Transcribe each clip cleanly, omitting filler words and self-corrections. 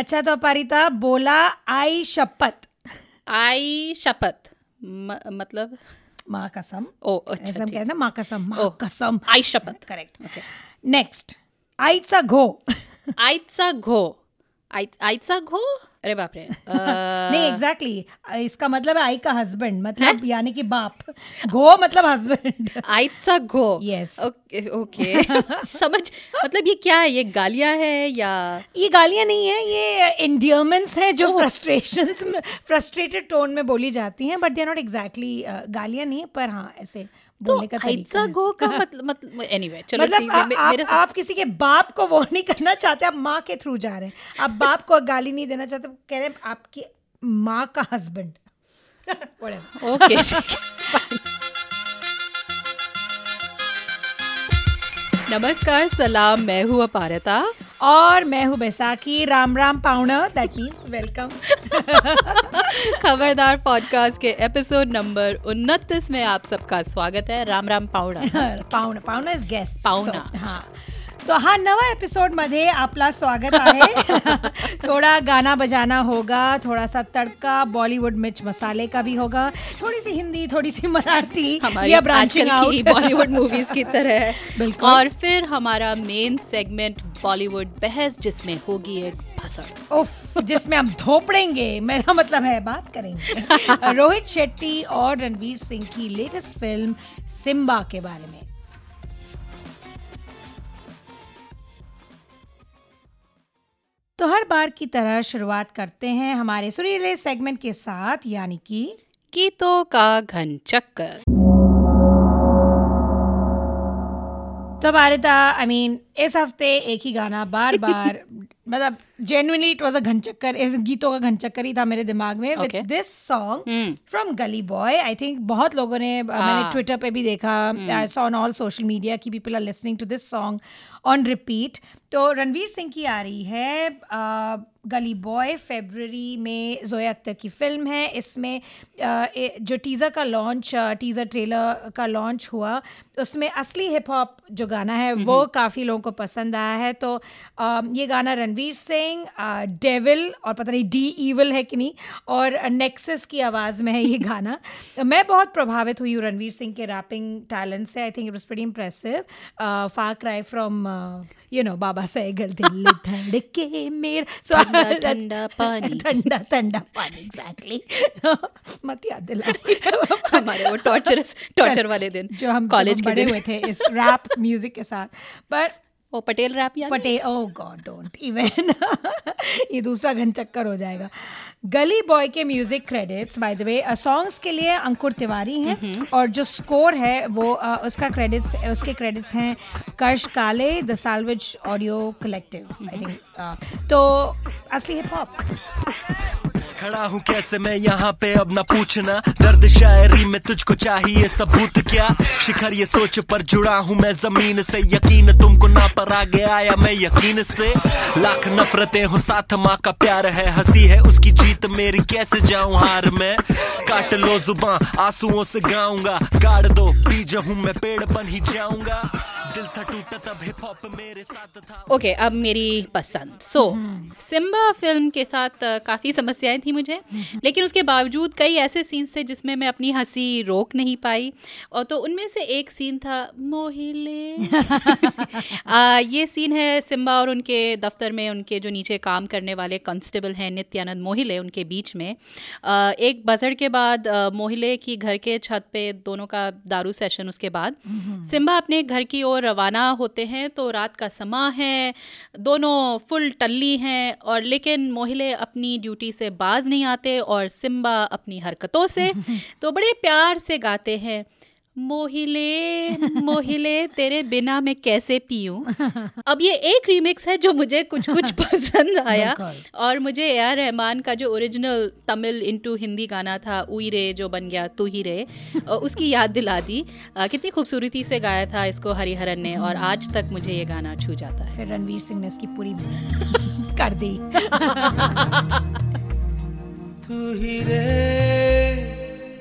अच्छा तो अपरिता बोला आई शपथ मतलब माँ कसम ऐसा कहना माँ कसम आई शपथ करेक्ट. नेक्स्ट आईचा घो अरे बाप रे नहीं एग्जैक्टली इसका मतलब है आई का हस्बैंड मतलब यानी कि बाप घो मतलब हस्बैंड आईचा घो यस ओके समझ मतलब ये क्या है ये गालियां है या ये गालियां नहीं है ये एंडियरमेंट्स है जो फ्रस्ट्रेशंस में फ्रस्ट्रेटेड टोन में बोली जाती हैं but they are not exactly गालियां नहीं पर हाँ ऐसे आप किसी के बाप को वो नहीं करना चाहते आप माँ के थ्रू जा रहे हैं आप बाप को गाली नहीं देना चाहते कह रहे हैं आपकी माँ का हस्बैंड. नमस्कार सलाम मैं हूँ अपारिता और मैं हूँ बैसाखी. राम राम पाहुणा दैट मीन्स वेलकम. खबरदार पॉडकास्ट के एपिसोड नंबर 29 में आप सबका स्वागत है. राम राम पाहुणा इज गेस्ट पाहुणा हाँ तो हा नवा एपिसोड मध्ये आपला स्वागत आहे. थोड़ा गाना बजाना होगा थोड़ा सा तड़का बॉलीवुड मिर्च मसाले का भी होगा थोड़ी सी हिंदी थोड़ी सी मराठी या ब्रांचिंग आउट बॉलीवुड मूवीज की तरह बिल्कुल. और फिर हमारा मेन सेगमेंट बॉलीवुड बहस जिसमें होगी एक भसड़ उफ जिसमें हम धोपड़ेंगे मेरा मतलब है बात करेंगे रोहित शेट्टी और रणवीर सिंह की लेटेस्ट फिल्म सिम्बा के बारे में. तो हर बार की तरह शुरुआत करते हैं हमारे सुरीले सेगमेंट के साथ यानी कि गीतों का घन चक्कर. तो बारिता इस हफ्ते एक ही गाना बार बार मतलब जेन्युइनली इट वाज अ घन चक्कर गीतों का घन चक्कर ही था मेरे दिमाग में with this song from Gully boy. I think बहुत लोगों ने मैंने ट्विटर पे भी देखा I saw on all social media की people are listening to this song on repeat. तो रणवीर सिंह की आ रही है गली बॉय फरवरी में जोया अख्तर की फिल्म है. इसमें जो टीज़र ट्रेलर का लॉन्च हुआ उसमें असली हिप हॉप जो गाना है वो काफ़ी लोगों को पसंद आया है. तो ये गाना रणवीर सिंह डेविल और पता नहीं डी ईविल है कि नहीं और नेक्सस की आवाज़ में है ये गाना. मैं बहुत प्रभावित हुई हूँ रणवीर सिंह के रैपिंग टैलेंट से. I think it was pretty impressive far cry from you know baba sehgal dil dhadke mere so thanda pani exactly mat yaad dilo hamare wo torture wale din jo hum college ke bade hue the is rap music ke sath but Patel rap याद Patel oh God don't even ये दूसरा घन चक्कर हो जाएगा. गली बॉय के music credits by the way songs के लिए अंकुर तिवारी हैं और जो स्कोर है वो उसके क्रेडिट्स हैं Karsh Kale the Salvage Audio Collective I think. तो असली हिप हॉप खड़ा हूँ कैसे मैं यहाँ पे अब ना पूछना दर्द शायरी में तुझको चाहिए सबूत क्या शिखर ये सोच पर जुड़ा हूँ मैं जमीन से यकीन तुमको ना पर आ गया या मैं यकीन से लाख नफरतें हो साथ माँ का प्यार है हंसी है उसकी जीत मेरी कैसे जाऊँ हार में काट लो जुबां आंसुओं से गाऊंगा गाड़ दो बीज हूँ मैं पेड़ बन ही जाऊंगा दिल था टूटा तब हिप हॉप मेरे साथ था. ओके अब मेरी पसंद सो सिम्बा फिल्म के साथ काफी समस्या थी मुझे लेकिन उसके बावजूद कई ऐसे सीन्स थे जिसमें मैं अपनी हंसी रोक नहीं पाई और तो उनमें से एक सीन था मोहिले ये सीन है सिम्बा और उनके दफ्तर में उनके जो नीचे काम करने वाले कांस्टेबल हैं नित्यानंद मोहिले उनके बीच में एक बजर के बाद मोहिले की घर के छत पे दोनों का दारू सेशन. उसके बाद सिम्बा अपने घर की ओर रवाना होते हैं तो रात का समा है दोनों फुल टल्ली हैं और लेकिन मोहिले अपनी ड्यूटी से बाज नहीं आते और सिम्बा अपनी हरकतों से तो बड़े प्यार से गाते हैं मोहिले मोहिले तेरे बिना मैं कैसे पीऊँ. अब ये एक रीमिक्स है जो मुझे कुछ कुछ पसंद आया और मुझे ए.आर. रहमान का जो ओरिजिनल तमिल इंटू हिंदी गाना था उइरे जो बन गया तू ही रे उसकी याद दिला दी. कितनी खूबसूरती से गाया था इसको हरिहरन ने और आज तक मुझे ये गाना छू जाता है. फिर रणवीर सिंह ने उसकी पूरी कर दी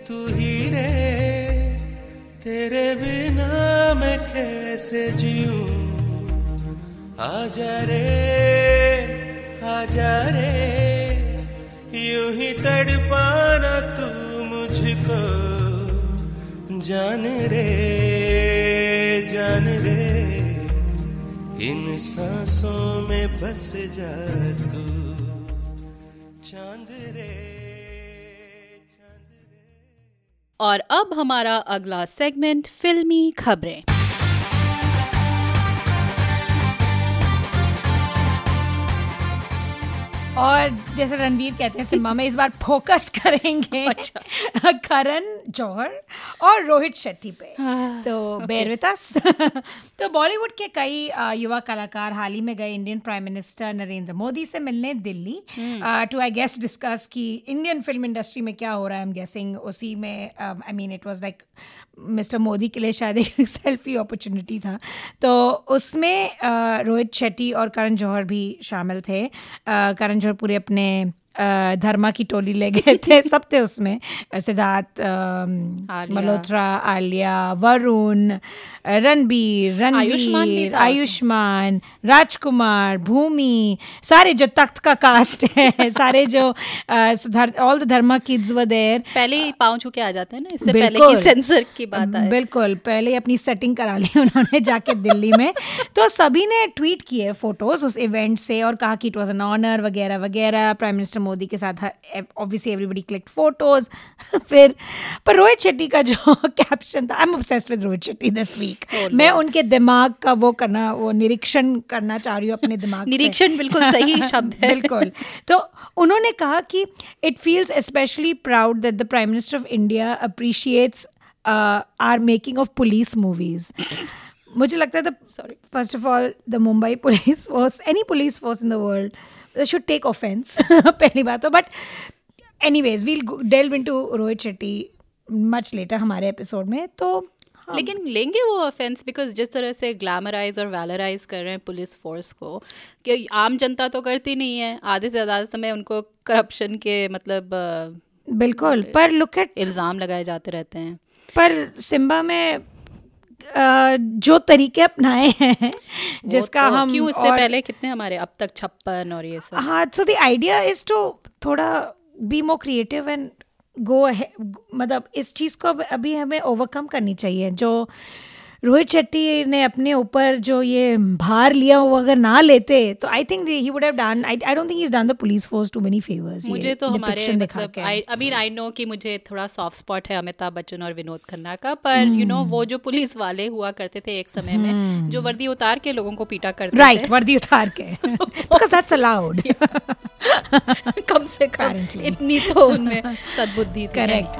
तू ही रे तेरे बिना मैं कैसे जीऊं आजा रे आजा रे यूं ही तड़पाना तू मुझको जान रे इन सांसों में बस जा तू चांद रे। और अब हमारा अगला सेगमेंट फिल्मी खबरें। और जैसे रणवीर कहते हैं सिम्बा में इस बार फोकस करेंगे अच्छा करण जौहर और रोहित शेट्टी पे तो बेयर विद अस। तो बॉलीवुड के कई युवा कलाकार हाल ही में गए Indian prime minister Narendra Modi से मिलने Delhi to I guess discuss कि इंडियन फिल्म इंडस्ट्री में क्या हो रहा है। आई एम गेसिंग उसी में I mean it was like mister Modi के लिए शायद एक सेल्फी अपॉर्चुनिटी था। तो उसमें रोहित शेट्टी और करण जौहर भी शामिल थे। करण जौहर पूरे अपने धर्मा की टोली ले गए थे, सब थे उसमें, सिद्धार्थ मल्होत्रा, आलिया, वरुण, रणबीर, रणवीर, आयुष्मान, राजकुमार, भूमि, सारे जो तख्त का कास्ट है सारे जो all the Dharma kids were there. पहले ही पाँव छू के आ जाते हैं ना, इससे पहले कि सेंसर की बात आए। बिल्कुल, पहले अपनी सेटिंग करा ली उन्होंने जाके दिल्ली में। तो सभी ने ट्वीट किए फोटोज उस इवेंट से और कहा कि इट वॉज एन ऑनर वगैरह वगैरह। प्राइम मिनिस्टर मोदी के साथ ऑब्वियसली एवरीबडी क्लिक्ड फोटोज। फिर पर रोहित शेट्टी का जो कैप्शन था, I am obsessed with Rohit Shetty this week. मैं उनके दिमाग का वो निरीक्षण करना चाह रही हूँ अपने दिमाग से। निरीक्षण बिल्कुल सही शब्द है। बिल्कुल। तो उन्होंने कहा कि it feels specially proud that the prime minister of India appreciates our making of police movies. मुझे लगता है first of all the Mumbai police force, any police force in the world should take offense पहली बात तो। But anyways we'll delve into Rohit Shetty much later हमारे episode में। तो लेकिन लेंगे वो ऑफेंस, बिकॉज जिस तरह से ग्लैमराइज और वैलराइज कर रहे हैं पुलिस फोर्स को कि आम जनता तो करती नहीं है, आधे से ज़्यादा समय उनको करप्शन के मतलब बिल्कुल पर लुक एट इल्ज़ाम लगाए जाते रहते हैं। पर सिम्बा में जो तरीके अपनाए हैं जिसका तो हम क्यों इससे और पहले कितने हमारे अब तक 56 और ये सब। हाँ, so the idea is to थोड़ा be more creative and go ahead. मतलब इस चीज़ को अभी हमें ओवरकम करनी चाहिए। जो रोहित शेट्टी ने अपने ऊपर जो ये भार लिया वो अगर ना लेते तो I think he would have done. I don't think he has done the police force too many favours. मुझे तो हमारे मतलब आई मीन आई नो कि मुझे थोड़ा सॉफ्ट स्पॉट है अमिताभ बच्चन और विनोद खन्ना का, पर यू नो वो जो पुलिस वाले हुआ करते थे एक समय में जो वर्दी उतार के लोगों को पीटा करते थे। राइट, वर्दी उतार के, बिकॉज़ दैट्स अलाउड। कम से कम इतनी तो उनमें सद्बुद्धि। करेक्ट।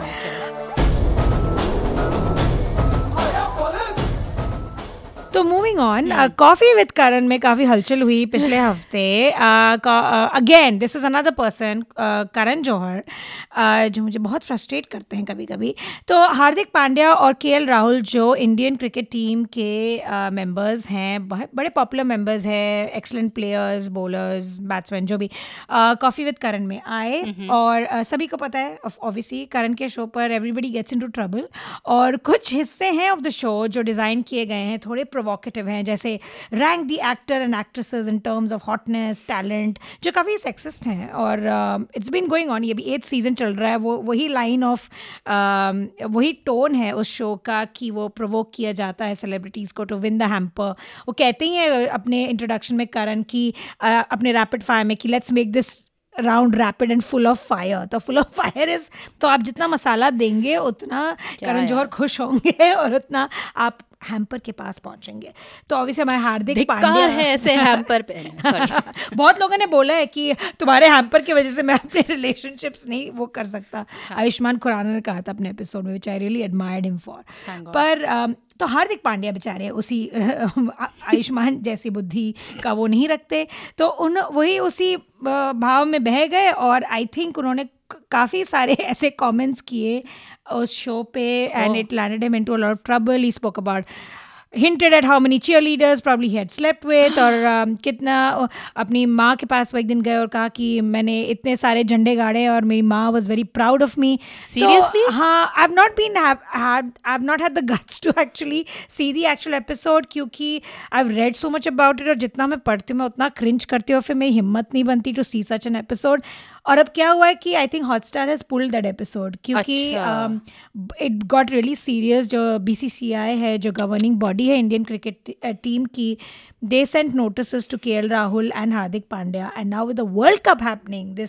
तो moving on, Coffee with Karan में काफ़ी हलचल हुई पिछले हफ्ते। Again this is another person, Karan Johar, जो मुझे बहुत फ्रस्ट्रेट करते हैं कभी कभी। तो हार्दिक पांड्या और KL राहुल जो इंडियन क्रिकेट टीम के मेंबर्स हैं, बड़े पॉपुलर मेंबर्स हैं, एक्सलेंट प्लेयर्स, बॉलर्स, बैट्समैन, जो भी, कॉफ़ी विद करण में आए। और सभी को पता है ऑब्वियसली करण के शो पर एवरीबडी गेट्स इनटू ट्रबल। और कुछ हिस्से हैं ऑफ द शो जो डिज़ाइन किए गए हैं, थोड़े प्रोवोकेटिव हैं, जैसे rank the actor and actresses in terms of hotness, talent, जो काफ़ी सेक्सिस्ट हैं। और इट्स बीन गोइंग ऑन, ये भी 8th सीजन चल रहा है। वो वही लाइन ऑफ वही टोन है उस शो का कि वो प्रोवोक किया जाता है सेलिब्रिटीज़ को टू विन द हैम्पर। वो कहते ही हैं अपने इंट्रोडक्शन में करण की अपने रैपिड फायर में कि let's make this round rapid and full of fire. तो फुल ऑफ फायर इज, तो आप जितना मसाला देंगे उतना करण जौहर खुश होंगे और उतना आप हैम्पर के पास पहुंचेंगे। तो ऑब्वियसली हमारे हार्दिक पांड्या है ऐसे हैम्पर पे। सॉरी, बहुत लोगों ने बोला है कि तुम्हारे हैम्पर की वजह से मैं अपने रिलेशनशिप्स नहीं वो कर सकता। आयुष्मान खुराना ने कहा था अपने एपिसोड में, which I really admired him for. पर तो हार्दिक पांड्या बेचारे उसी आयुष्मान जैसी बुद्धि का वो नहीं रखते, तो उन वही उसी भाव में बह गए। और आई थिंक उन्होंने काफ़ी सारे ऐसे कमेंट्स किए उस शो पे and it landed him into a lot of trouble. He spoke about hinted at how many cheerleaders probably he had slept with और कितना अपनी माँ के पास वो एक दिन गए और कहा कि मैंने इतने सारे झंडे गाड़े और मेरी माँ was very proud of me. Seriously? हाँ, I've not had the guts to actually see the actual episode क्योंकि I've read so much about it और जितना मैं पढ़ती हूँ मैं उतना cringe करती हूँ फिर मेरी हिम्मत नहीं बनती to see such an episode. और अब क्या हुआ है कि I think Hotstar has pulled that episode क्योंकि इट गॉट रियली सीरियस. जो बीसीसीआई है जो गवर्निंग बॉडी है इंडियन क्रिकेट टीम की they sent notices to KL Rahul and Hardik Pandya and now with the World Cup happening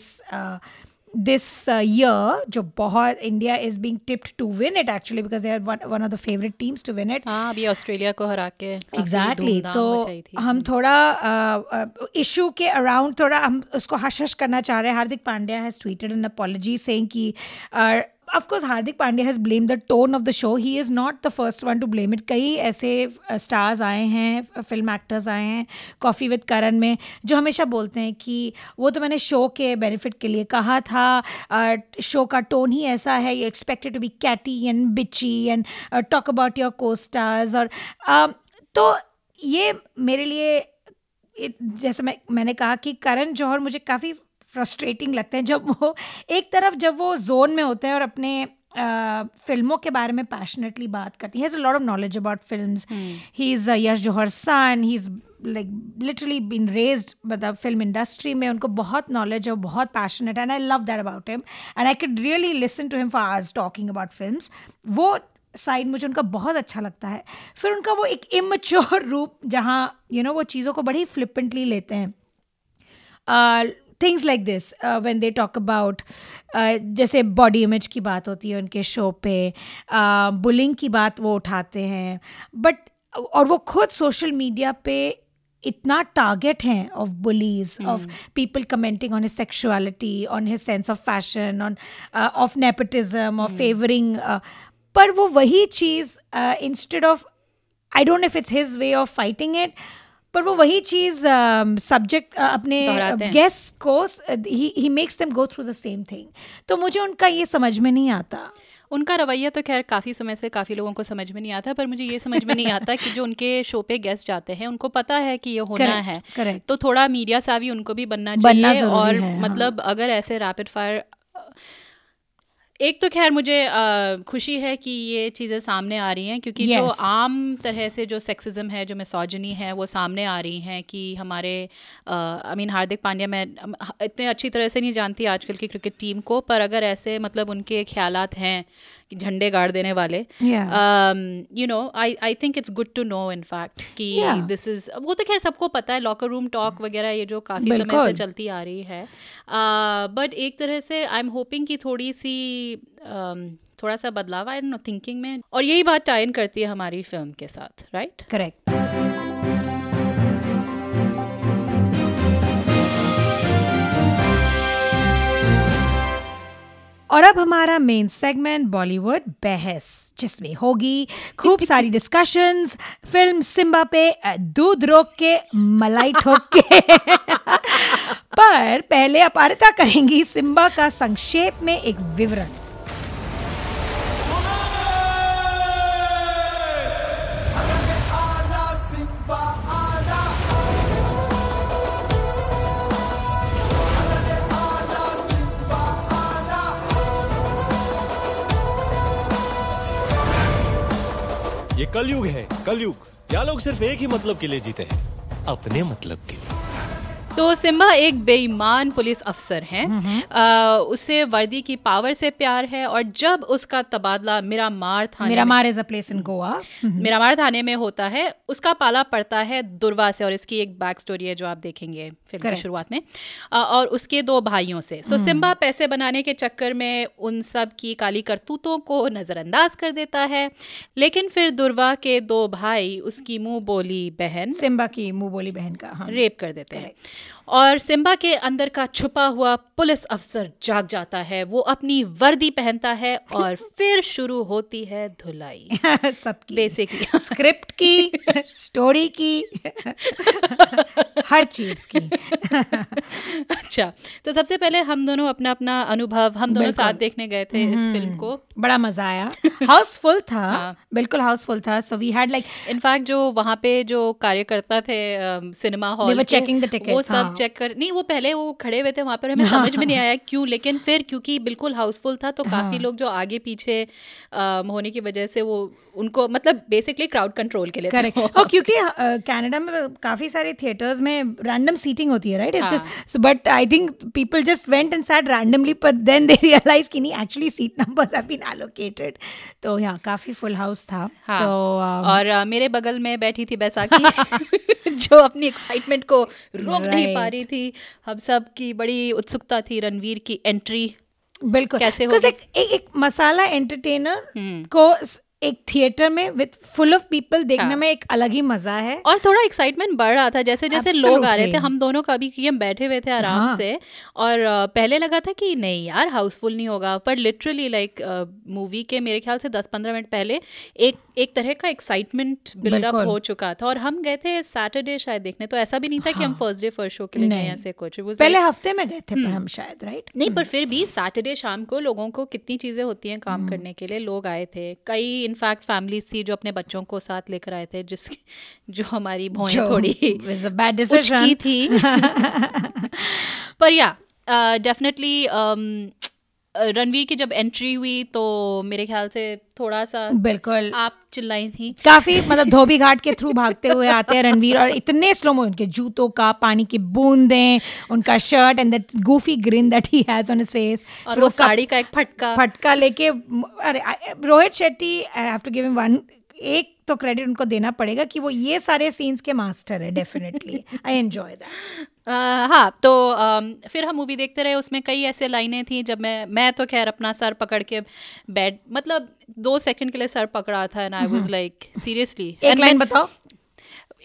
this year जो बहुत India is being tipped to win it actually because they are one of the favorite teams to win it. हाँ अभी Australia को हरा के exactly तो हम थोड़ा issue के around थोड़ा हम उसको हश करना चाह रहे हैं. Hardik Pandya has tweeted an apology saying कि Of course, Hardik Pandya has blamed the tone of the show. He is not the first one to blame it. कई ऐसे stars आए हैं, film actors आए हैं, Coffee with Karan में, जो हमेशा बोलते हैं कि वो तो मैंने show के benefit के लिए कहा था, show का tone ही ऐसा है, you expected to be catty and bitchy and talk about your co-stars और तो ये मेरे लिए जैसे मैंने कहा कि करण जौहर मुझे काफ़ी फ्रस्ट्रेटिंग लगते हैं जब वो एक तरफ जब वो जोन में होते हैं और अपने फिल्मों के बारे में पैशनेटली बात करती है. He has a lot of knowledge about films. He is Yash Johar son. He is like literally been raised मतलब film industry में उनको बहुत knowledge और बहुत passionate and I love that about him. And I could really listen to him for hours talking about films. वो side मुझे उनका बहुत अच्छा लगता है. फिर उनका वो एक immature रूप जहाँ वो चीज़ों को बड़ी फ्लिपेंटली लेते हैं. Things like this when they talk about जैसे बॉडी इमेज की बात होती है उनके शो पे, बुलिंग की बात वो उठाते हैं बट और वो खुद सोशल मीडिया पे इतना टारगेट हैं of bullies of people commenting on his sexuality on his sense of fashion on of nepotism of favouring पर वो वही चीज़ instead of I don't know if it's his way of fighting it पर वो वही चीज़ subject अपने guest को ही makes them go through the same thing. तो मुझे उनका ये समझ में नहीं आता. उनका रवैया तो खैर काफ़ी समय से काफ़ी लोगों को समझ में नहीं आता पर मुझे ये समझ में नहीं आता कि जो उनके शो पे गेस्ट जाते हैं उनको पता है कि ये होना correct, है correct. तो थोड़ा मीडिया सावी उनको भी बनना चाहिए और मतलब अगर ऐसे रैपिड फायर एक तो खैर मुझे खुशी है कि ये चीज़ें सामने आ रही हैं क्योंकि yes. जो आम तरह से जो सेक्सिज्म है जो मिसोजिनी है वो सामने आ रही हैं कि हमारे हार्दिक पांड्या मैं इतने अच्छी तरह से नहीं जानती आजकल की क्रिकेट टीम को पर अगर ऐसे मतलब उनके ख्यालात हैं झंडे गाड़ देने वाले I think it's good to know in fact कि दिस इज वो तो खैर सबको पता है लॉकर रूम टॉक वगैरह ये जो काफ़ी समय से चलती आ रही है बट एक तरह से आई एम होपिंग कि थोड़ा सा बदलाव आई नो थिंकिंग में और यही बात टाइन करती है हमारी फिल्म के साथ राइट करेक्ट. और अब हमारा मेन सेगमेंट बॉलीवुड बहस जिसमें होगी खूब सारी डिस्कशंस फिल्म सिम्बा पे दूध रोक के मलाई ठोक के पर पहले अपारिता करेंगी सिम्बा का संक्षेप में एक विवरण. ये कलयुग है कलयुग. या लोग सिर्फ एक ही मतलब के लिए जीते हैं अपने मतलब के लिए. तो सिम्बा एक बेईमान पुलिस अफसर हैं उसे वर्दी की पावर से प्यार है और जब उसका तबादला मिरामार थाने में होता है उसका पाला पड़ता है दुर्वा से और इसकी एक बैक स्टोरी है जो आप देखेंगे फिल्म की शुरुआत में और उसके दो भाइयों से. सो सिम्बा पैसे बनाने के चक्कर में उन सब की काली करतूतों को नजरअंदाज कर देता है लेकिन फिर दुर्वा के दो भाई उसकी मुंह बोली बहन का रेप कर देते हैं. और सिम्बा के अंदर का छुपा हुआ पुलिस अफसर जाग जाता है, वो अपनी वर्दी पहनता है और फिर शुरू होती है धुलाई सबकी, बेसिकली स्क्रिप्ट की, स्टोरी की, हर चीज की अच्छा, तो सबसे पहले हम दोनों अपना अपना अनुभव, हम दोनों साथ देखने गए थे इस फिल्म को, बड़ा मजा आया, हाउसफुल था, बिल्कुल हाउसफुल था। So we had like, in fact जो वहाँ पे जो कार्यकर्ता थे सिनेमा हॉल, वो सब चेक कर, नहीं वो पहले वो खड़े हुए थे वहाँ पर, हमें समझ में नहीं आया क्यों, लेकिन फिर क्योंकि बिल्कुल हाउसफुल था तो काफी लोग जो आगे पीछे होने की वजह से वो उनको, मतलब बेसिकली क्राउड कंट्रोल के लिए। करेक्ट। और क्योंकि कनाडा में काफी सारे थिएटर्स में रैंडम सीटिंग होती है, right, it's just, but I think people just went and sat randomly, but then they realise कि नहीं actually seat numbers have been allocated. तो यहाँ काफी फुल हाउस था। तो और मेरे बगल में बैठी थी बैसाखी जो अपनी एक्साइटमेंट को रोक नहीं पा रही थी। हम सब की बड़ी उत्सुकता थी रणवीर की एंट्री, बिल्कुल कैसे होगी, एक मसाला एंटरटेनर को एक थिएटर में विद फुल ऑफ पीपल देखने में एक अलग ही मजा है। और थोड़ा एक्साइटमेंट बढ़ रहा था जैसे जैसे लोग आ रहे थे। हम दोनों कभी कि हम बैठे हुए थे आराम से, और पहले लगा था कि नहीं यार हाउसफुल नहीं होगा, पर लिटरली लाइक मूवी के मेरे ख्याल से 10-15 मिनट पहले एक तरह का एक्साइटमेंट बिल्डअप हो चुका था। और हम गए थे सैटरडे शायद देखने, तो ऐसा भी नहीं था कि हम फर्स्ट डे फर्स्ट शो के लिए गए, ऐसे कुछ पहले हफ्ते में गए थे हम शायद, राइट, नहीं, पर फिर भी सैटरडे शाम को लोगों को कितनी चीज़ें होती हैं काम करने के लिए, लोग आए थे, कई इनफैक्ट फैमिलीज थी जो अपने बच्चों को साथ लेकर आए थे, जिसकी जो हमारी भौएं थोड़ी बैड डिसीजन की थी पर या डेफिनेटली रणवीर की जब एंट्री हुई तो मेरे ख्याल से थोड़ा सा, बिल्कुल आप चिल्लाई थी काफी, मतलब धोबी घाट के थ्रू भागते हुए आते हैं रणवीर, और इतने स्लो में उनके जूतों का पानी की बूंदें, उनका shirt and that goofy grin that he has on his face, और वो साड़ी का एक फटका लेके, अरे Rohit Shetty, I have to give him one, एक तो क्रेडिट उनको देना पड़ेगा कि वो ये सारे सीन्स के मास्टर है, डेफिनेटली आई एंजॉय दैट। हाँ, तो फिर हम मूवी देखते रहे, उसमें कई ऐसे लाइनें थी जब मैं तो खैर अपना सर पकड़ के बैठ, मतलब 2 सेकंड के लिए सर पकड़ा था, and I was like seriously. एक लाइन बताओ।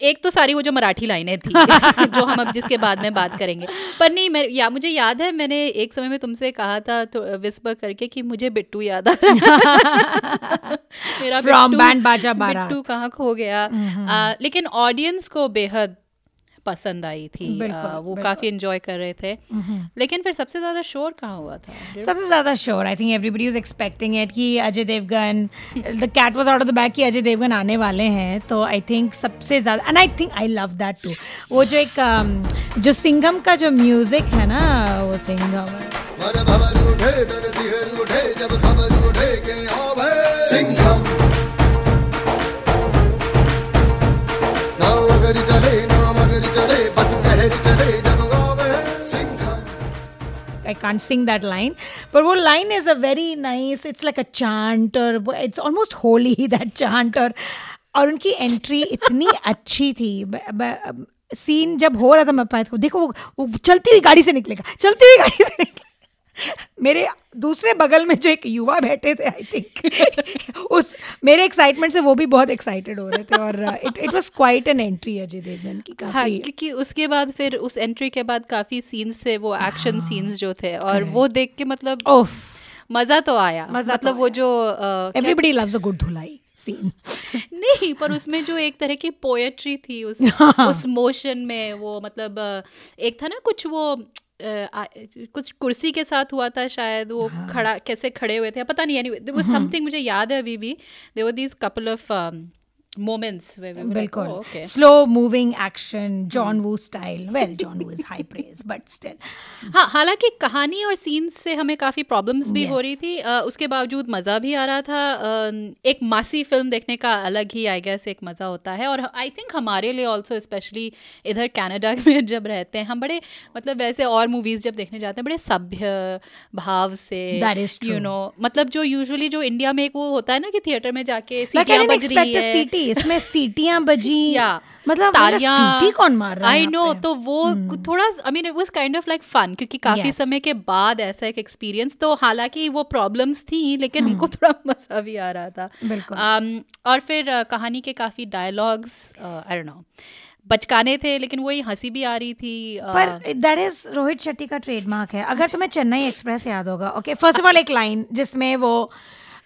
एक तो सारी वो जो मराठी लाइनें थी जो हम अब जिसके बाद में बात करेंगे, पर नहीं मैं मुझे याद है मैंने एक समय में तुमसे कहा था विस्पर करके कि मुझे बिट्टू याद आ रहा मेरा बिट्टू कहाँ खो गया, लेकिन ऑडियंस को बेहद पसंद आई थी, वो काफी एंजॉय कर रहे थे। लेकिन फिर सबसे ज्यादा शोर कहाँ हुआ था? सबसे ज्यादा शोर I think everybody was expecting it कि Ajay Devgan, the cat was out of the bag कि अजय देवगन आने वाले हैं। तो आई थिंक सबसे ज्यादा, and I think I love that too, वो जो एक जो सिंघम का जो म्यूजिक है ना, वो Singham I can't sing that line, but वो line is a very nice, it's like a chant or it's almost holy, that chant, और उनकी entry इतनी अच्छी थी। सीन जब हो रहा था मैं पाया देखो वो चलती हुई गाड़ी से निकलेगा मेरे दूसरे बगल में जो एक युवा बैठे थे, आई थिंक उस मेरे एक्साइटमेंट से वो भी बहुत एक्साइटेड हो रहे थे, और it was quite an entry Ajay Devgan की काफी। हाँ, क्योंकि उसके बाद फिर उस एंट्री के बाद काफ़ी सीन्स थे, वो एक्शन सीन्स जो थे, और वो देख के मतलब मज़ा तो आया, मतलब वो जो एवरीबडी लव्स अ गुड धुलाई सीन नहीं, पर उसमें जो एक तरह की पोएट्री थी उस मोशन में, वो मतलब एक था ना कुछ, वो कुछ कुर्सी के साथ हुआ था शायद, वो खड़ा कैसे खड़े हुए थे पता नहीं, एनीवे देयर वाज समथिंग, मुझे याद है अभी भी, there were these couple of moments where we were like, oh, okay. Slow moving action, John Woo style. Well, John Woo is high praise, but still. हाँ, हालांकि कहानी और सीन्स से हमें काफ़ी प्रॉब्लम्स भी हो रही थी, उसके बावजूद मज़ा भी आ रहा था। एक मासी फिल्म देखने का अलग ही आई गेस एक मज़ा होता है, और आई थिंक हमारे लिए ऑल्सो स्पेशली इधर कनाडा में जब रहते हैं हम, बड़े मतलब वैसे और मूवीज़ जब देखने जाते हैं बड़े सभ्य भाव से, यू नो, मतलब जो यूजुअली जो इंडिया में एक वो होता है ना कि थिएटर में जाके सीटियाँ बज रही है, इसमें सीटियां बजी, मतलब सीटी कौन मार रहा है, आई नो, तो वो थोड़ा, I mean it was kind of like fun, क्योंकि काफी समय के बाद ऐसा एक एक्सपीरियंस। तो हालांकि वो प्रॉब्लम्स थी, लेकिन उनको थोड़ा मजा भी आ रहा था। और फिर कहानी के काफी डायलॉग्स, आई डोंट नो, बचकाने थे, लेकिन वही हंसी भी आ रही थी. पर दैट इज रोहित शेट्टी का ट्रेडमार्क है. अगर तुम्हें चेन्नई एक्सप्रेस याद होगा, ओके, फर्स्ट ऑफ ऑल एक लाइन जिसमें वो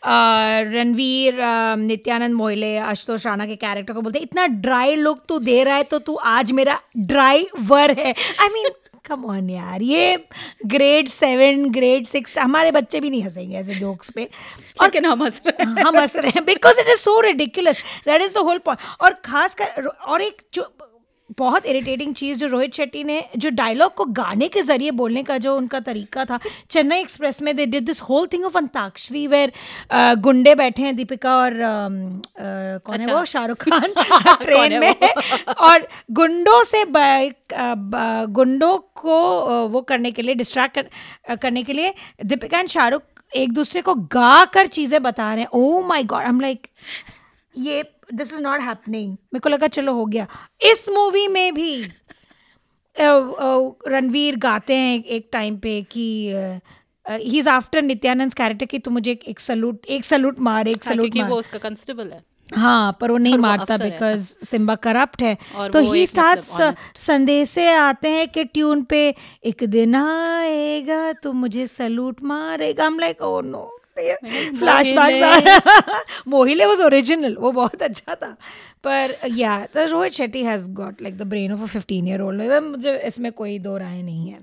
रणवीर, नित्यानंद मोहले, आशुतोष राणा के कैरेक्टर को बोलते हैं, इतना ड्राई लुक तू दे रहा है तो तू आज मेरा ड्राइवर है. आई मीन कम ऑन यार, ये ग्रेड 7 ग्रेड 6 हमारे बच्चे भी नहीं हंसेंगे ऐसे जोक्स पे. और क्या हम हंस रहे हैं, हम हंस रहे हैं because it is so ridiculous. That is the whole point. और खासकर, और एक जो बहुत इरिटेटिंग चीज़ जो रोहित शेट्टी ने जो डायलॉग को गाने के जरिए बोलने का जो उनका तरीका था चेन्नई एक्सप्रेस में, they did this whole thing of antakshari where गुंडे बैठे हैं, दीपिका और कौन है वो, शाहरुख खान ट्रेन में और गुंडों से गुंडों को वो करने के लिए, डिस्ट्रैक्ट करने के लिए दीपिका एंड शाहरुख एक दूसरे को गा कर चीज़ें बता रहे हैं. Oh my God, I am like ये दिस इज नॉट हैपनिंग. मेरे को लगा चलो हो गया. इस मूवी में भी रणवीर गाते हैं एक टाइम पे कि he is after Nityanand character कि तुम मुझे एक सलूट मार, एक सलूट मार. वो उसका कांस्टेबल है हाँ, पर वो नहीं मारता बिकॉज सिम्बा करप्ट है. तो ही स्टार्ट्स, संदेशे आते हैं कि ट्यून पे एक दिन आएगा तुम मुझे सलूट मारेगा. हम like oh no, flashbacks. Mohile was original, वो बहुत अच्छा था. पर या तो Rohit Shetty has got like the brain of a 15-year-old, मुझे इसमें कोई दो राय नहीं है.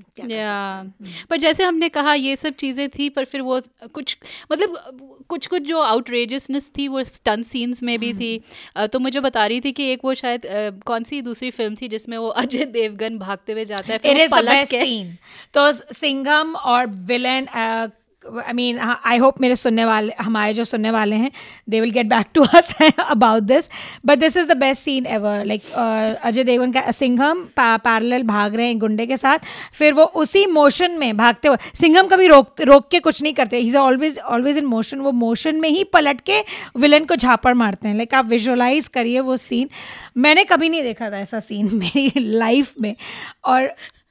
पर जैसे हमने कहा ये सब चीज़ें थी, पर फिर वो कुछ मतलब कुछ जो आउटरेजियसनेस थी वो स्टन सीन्स में भी थी. तो मुझे बता रही थी कि एक वो शायद कौन सी दूसरी फिल्म थी जिसमें वो अजय देवगन भागते हुए जाता है, it is the best scene. तो सिंघम और villain, I mean, I hope मेरे सुनने वाले, हमारे जो सुनने वाले हैं, they will get back to us about this. But this is the best scene ever. Like Ajay Devgan का सिंघम पैरेलल भाग रहे हैं गुंडे के साथ, फिर वो उसी मोशन में भागते हुए, सिंघम कभी रोक के कुछ नहीं करते, he's always in motion. वो मोशन में ही पलट के विलन को झापड़ मारते हैं. लाइक आप विजुअलाइज करिए वो सीन. मैंने कभी नहीं देखा था ऐसा सीन मेरी लाइफ में, और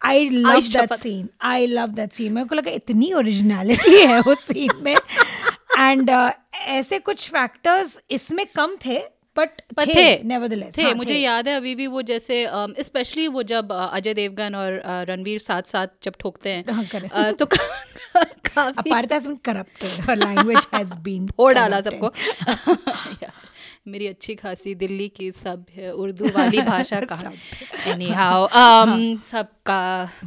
I love that scene. मेरे को लगा इतनी ओरिजिनलिटी है उस सीन में. एंड ऐसे कुछ फैक्टर्स इसमें कम थे, बट थे. मुझे याद है अभी भी वो, जैसे स्पेशली वो जब अजय देवगन और रणवीर साथ साथ जब ठोकते हैं तो अपारिता से करप्ट लैंग्वेज हैज बीन हो डाला सबको. मेरी अच्छी खासी दिल्ली की सभ्य उर्दू वाली भाषा का एनी हाउ सबका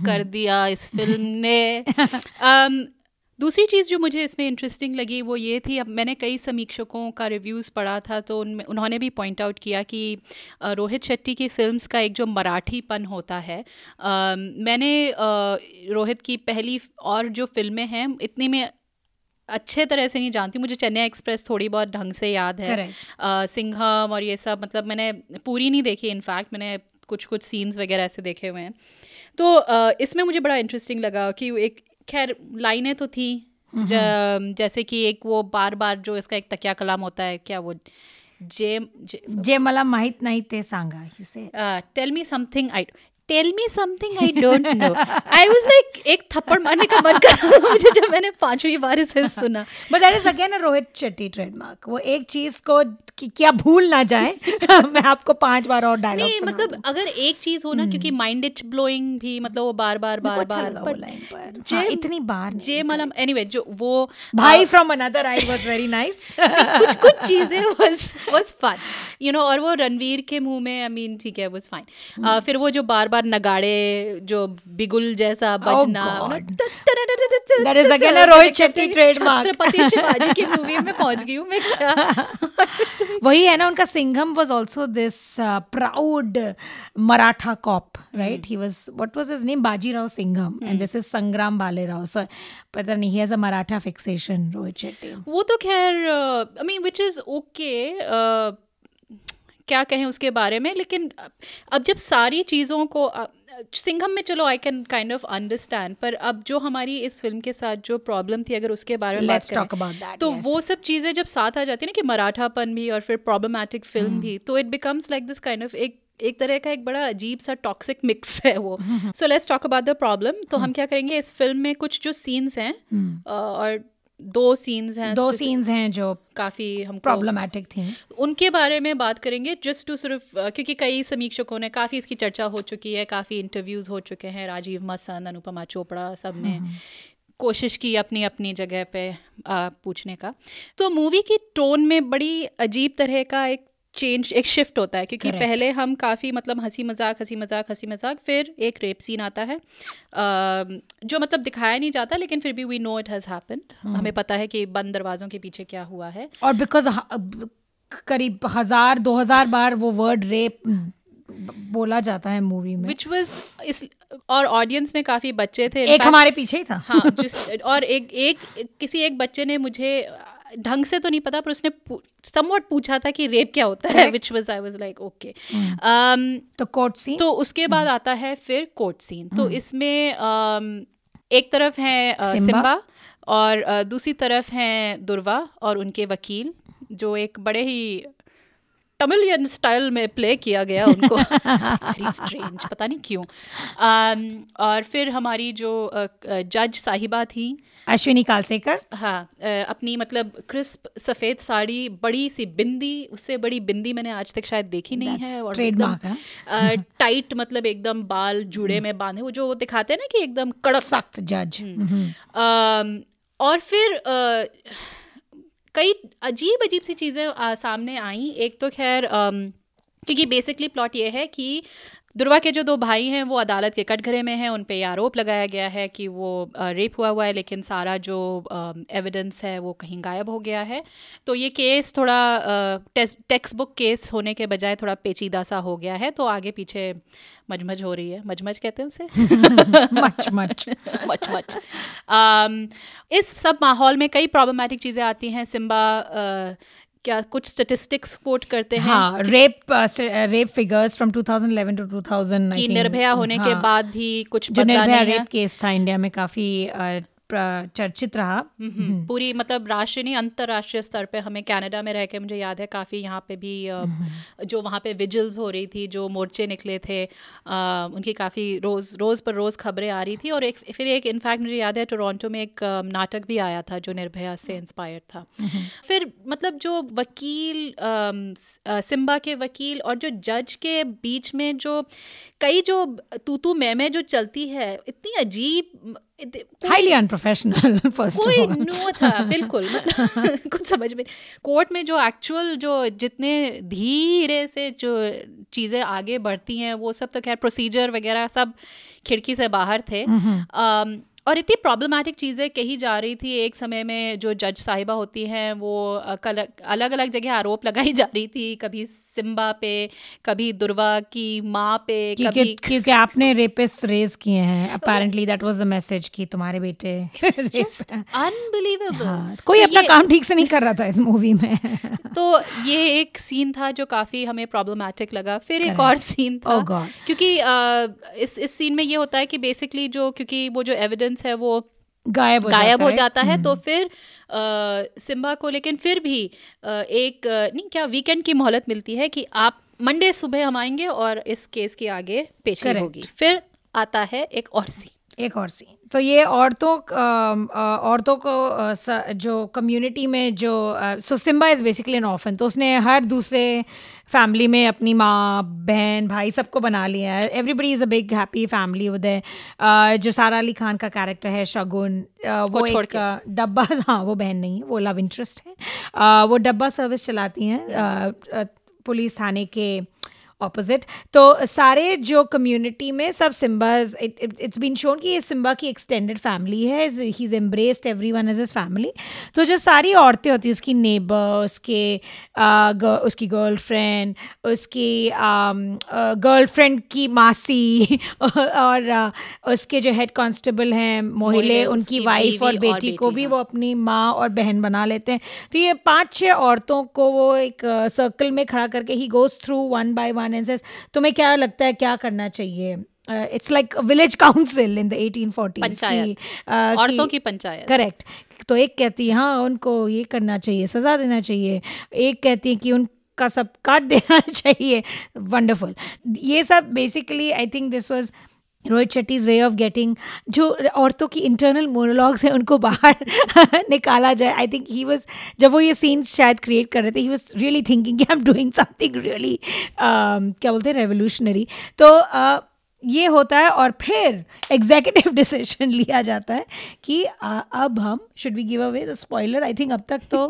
कर दिया इस फिल्म ने. दूसरी चीज़ जो मुझे इसमें इंटरेस्टिंग लगी वो ये थी, अब मैंने कई समीक्षकों का रिव्यूज़ पढ़ा था तो उनमें उन्होंने भी पॉइंट आउट किया कि रोहित शेट्टी की फ़िल्म्स का एक जो मराठीपन होता है. मैंने रोहित की पहली और जो फिल्में हैं इतनी में अच्छे तरह से नहीं जानती. मुझे चेन्नई एक्सप्रेस थोड़ी बहुत ढंग से याद है, सिंघम और ये सब, मतलब मैंने पूरी नहीं देखी, इनफैक्ट मैंने कुछ कुछ सीन्स वगैरह ऐसे देखे हुए हैं. तो इसमें मुझे बड़ा इंटरेस्टिंग लगा कि एक, खैर लाइनें तो थी जैसे कि एक वो बार बार जो इसका एक तकिया कलाम होता है, क्या वो जे मला माहित नाही ते सांगा, you say Tell me something I don't know. I was like, एक थप्पड़ मारने का मन कर रहा था मुझे जब मैंने पांचवी बार इसे सुना. But that is again a Rohit Shetty trademark. वो एक चीज़ को क्या भूल ना जाए मैं आपको 5 बार और डायलॉग नहीं, मतलब अगर एक चीज़ हो ना, क्योंकि माइंड इच ब्लोइंग भी, मतलब वो बार बार इतनी बार जे मतलब एनीवे जो वो भाई from another I was very nice. कुछ चीज़ें वाज फन यू नो. और वो रणवीर के मुंह में, आई मीन ठीक है वाज फाइन. फिर वो जो बार बार नगाड़े जो बिगुल जैसा बजना, that is again a Rohit Shetty trademark. Chhatrapati Shivaji की मूवी में पहुंच गई हूं मैं क्या वही है ना उनका. Singham was also this proud Maratha cop, right. He was, what was his name, Bajirao Singham, and this is Sangram Balerao. So पता नहीं, he has a Maratha fixation Rohit Shetty. वो तो खैर I mean which is okay, क्या कहें उसके बारे में. लेकिन अब जब सारी चीज़ों को सिंघम में, चलो I can kind of understand, पर अब जो हमारी इस फिल्म के साथ जो प्रॉब्लम थी, अगर उसके बारे में बात करें तो वो सब चीज़ें जब साथ आ जाती है ना, कि मराठापन भी और फिर प्रॉब्लमैटिक फिल्म भी, तो it becomes like this kind of एक तरह का एक बड़ा अजीब सा टॉक्सिक मिक्स है वो. So let's talk about the problem. तो हम क्या करेंगे, इस फिल्म में कुछ जो सीन्स हैं और दो सीन्स हैं जो काफी हम प्रॉब्लमैटिक थे, उनके बारे में बात करेंगे जस्ट टू सिर्फ क्योंकि कई समीक्षकों ने काफी इसकी चर्चा हो चुकी है, काफी इंटरव्यूज हो चुके हैं, राजीव मसन, अनुपमा चोपड़ा, सब ने कोशिश की अपनी अपनी जगह पे पूछने का। तो मूवी की टोन में बड़ी अजीब तरह का एक चेंज, एक शिफ्ट होता है क्योंकि पहले हम काफ़ी मतलब हंसी मजाक, फिर एक रेप सीन आता है जो मतलब दिखाया नहीं जाता लेकिन फिर भी we know it has happened, हमें पता है कि बंद दरवाज़ों के पीछे क्या हुआ है। और बिकॉज करीब 1000-2000 बार वो वर्ड रेप बोला जाता है मूवी में, विच वाज इस और ऑडियंस में काफ़ी बच्चे थे, एक हमारे पीछे ही था हाँ, और एक किसी एक बच्चे ने मुझे ढंग से तो नहीं पता पर उसने समवट पूछा था कि रेप क्या होता है, which was I was like okay. तो कोर्ट सीन, तो उसके बाद आता है फिर कोर्ट सीन। तो इसमें एक तरफ हैं सिम्बा और दूसरी तरफ हैं दुर्वा और उनके वकील, जो एक बड़े ही तमिलियन स्टाइल में प्ले किया गया उनको, वेरी स्ट्रेंज, पता नहीं क्यों। और फिर हमारी जो जज साहिबा थी अश्विनी कालसेकर, हाँ, अपनी मतलब क्रिस्प सफ़ेद साड़ी, बड़ी सी बिंदी, उससे बड़ी बिंदी मैंने आज तक शायद देखी नहीं है, और एकदम टाइट मतलब एकदम बाल जूड़े में बांधे, वो जो दिखाते हैं ना कि एकदम कड़क सख्त जज। और फिर कई अजीब अजीब सी चीज़ें सामने आई। एक तो खैर क्योंकि बेसिकली प्लॉट ये है कि दुर्वा के जो दो भाई हैं वो अदालत के कटघरे में हैं, उन पे आरोप लगाया गया है कि वो रेप हुआ है, लेकिन सारा जो एविडेंस है वो कहीं गायब हो गया है। तो ये केस थोड़ा टेक्स्ट बुक केस होने के बजाय थोड़ा पेचीदा सा हो गया है, तो आगे पीछे मचमच हो रही है, मचमच कहते हैं उसे मचमच। इस सब माहौल में कई प्रॉब्लमेटिक चीज़ें आती हैं। सिम्बा क्या कुछ स्टैटिस्टिक्स कोट करते हैं, हाँ, रेप फिगर्स फ्रॉम 2011 टू 2000 की निर्भया होने के बाद भी कुछ बता नहीं है। निर्भया रेप केस था इंडिया में, काफी चर्चित रहा, पूरी मतलब राष्ट्रीय नहीं अंतर्राष्ट्रीय स्तर पे। हमें कनाडा में रह के मुझे याद है काफ़ी यहाँ पे भी जो वहाँ पे विजिल्स हो रही थी, जो मोर्चे निकले थे, उनकी काफ़ी रोज़ पर रोज़ खबरें आ रही थी। और एक फिर एक इनफैक्ट मुझे याद है टोरंटो में एक नाटक भी आया था जो निर्भया से इंस्पायर था। फिर मतलब जो वकील, सिम्बा के वकील और जो जज के बीच में जो कई जो तूतू मैमे जो चलती है, इतनी अजीब, highly unprofessional, first of all कोई नो था बिल्कुल, मतलब कुछ समझ में। कोर्ट में जो एक्चुअल जो जितने धीरे से जो चीज़ें आगे बढ़ती हैं वो सब तो खैर प्रोसीजर वगैरह सब खिड़की से बाहर थे। और इतनी प्रॉब्लमेटिक चीज़ें कही जा रही थी। एक समय में जो जज साहिबा होती हैं वो अलग अलग जगह आरोप लगाई जा रही थी, कभी सिम्बा पे, कभी दुर्वा की माँ पे, कभी क्योंकि आपने रेपिस्ट रेज किए हैं, apparently that was the message कि तुम्हारे बेटे अनबिलीवेबल। हाँ, कोई अपना काम ठीक से नहीं कर रहा था इस मूवी में तो ये एक सीन था जो काफ़ी हमें प्रॉब्लमेटिक लगा। फिर एक और सीन था क्योंकि इस सीन में ये होता है कि बेसिकली जो क्योंकि वो जो एविडेंस है वो गायब हो जाता है, तो फिर सिम्बा को लेकिन फिर भी एक नहीं क्या वीकेंड की मोहलत मिलती है कि आप मंडे सुबह हम आएंगे और इस केस की आगे पेशी होगी। फिर आता है एक और सीन। तो ये औरतों को जो कम्युनिटी में जो so Simmba is basically an orphan, तो उसने हर दूसरे फैमिली में अपनी माँ, बहन, भाई सबको बना लिया है। Everybody is a big happy family with जो सारा अली खान का कैरेक्टर है शगुन, वो एक डब्बा, हाँ वो बहन नहीं है, वो लव इंटरेस्ट है, वो डब्बा सर्विस चलाती हैं पुलिस थाने के ऑपोजिट। तो सारे जो कम्युनिटी में सब सिम्बाज, इट्स बीन शोन कि ये सिम्बा की एक्सटेंडेड फैमिली है, he is embraced every one as his family. तो जो सारी औरतें होती हैं, उसकी नेबर, उसकी गर्लफ्रेंड, उसकी गर्लफ्रेंड की मासी और उसके जो हेड कांस्टेबल हैं मोहल्ले, उनकी वाइफ और बेटी को भी वो अपनी माँ और बहन बना लेते हैं। तो ये 5-6 औरतों को वो एक सर्कल में खड़ा करके he goes through one by one, तुम्हें क्या लगता है क्या करना चाहिए। It's like village council in the 1840s की औरतों की पंचायत, करेक्ट। तो एक कहती है हाँ उनको ये करना चाहिए, सजा देना चाहिए, एक कहती है कि उनका सब काट देना चाहिए, वंडरफुल। ये सब basically I think this was Rohit Shetty's way of getting जो औरतों की इंटरनल मोनोलॉग्स हैं उनको बाहर निकाला जाए. आई थिंक ही वाज, जब वो ये सीन शायद क्रिएट कर रहे थे, ही वाज रियली थिंकिंग कि I am doing something really क्या बोलते हैं रेवोल्यूशनरी. तो ये होता है और फिर एग्जीक्यूटिव डिसीजन लिया जाता है कि अब हम should we give away the spoiler. I think अब तक तो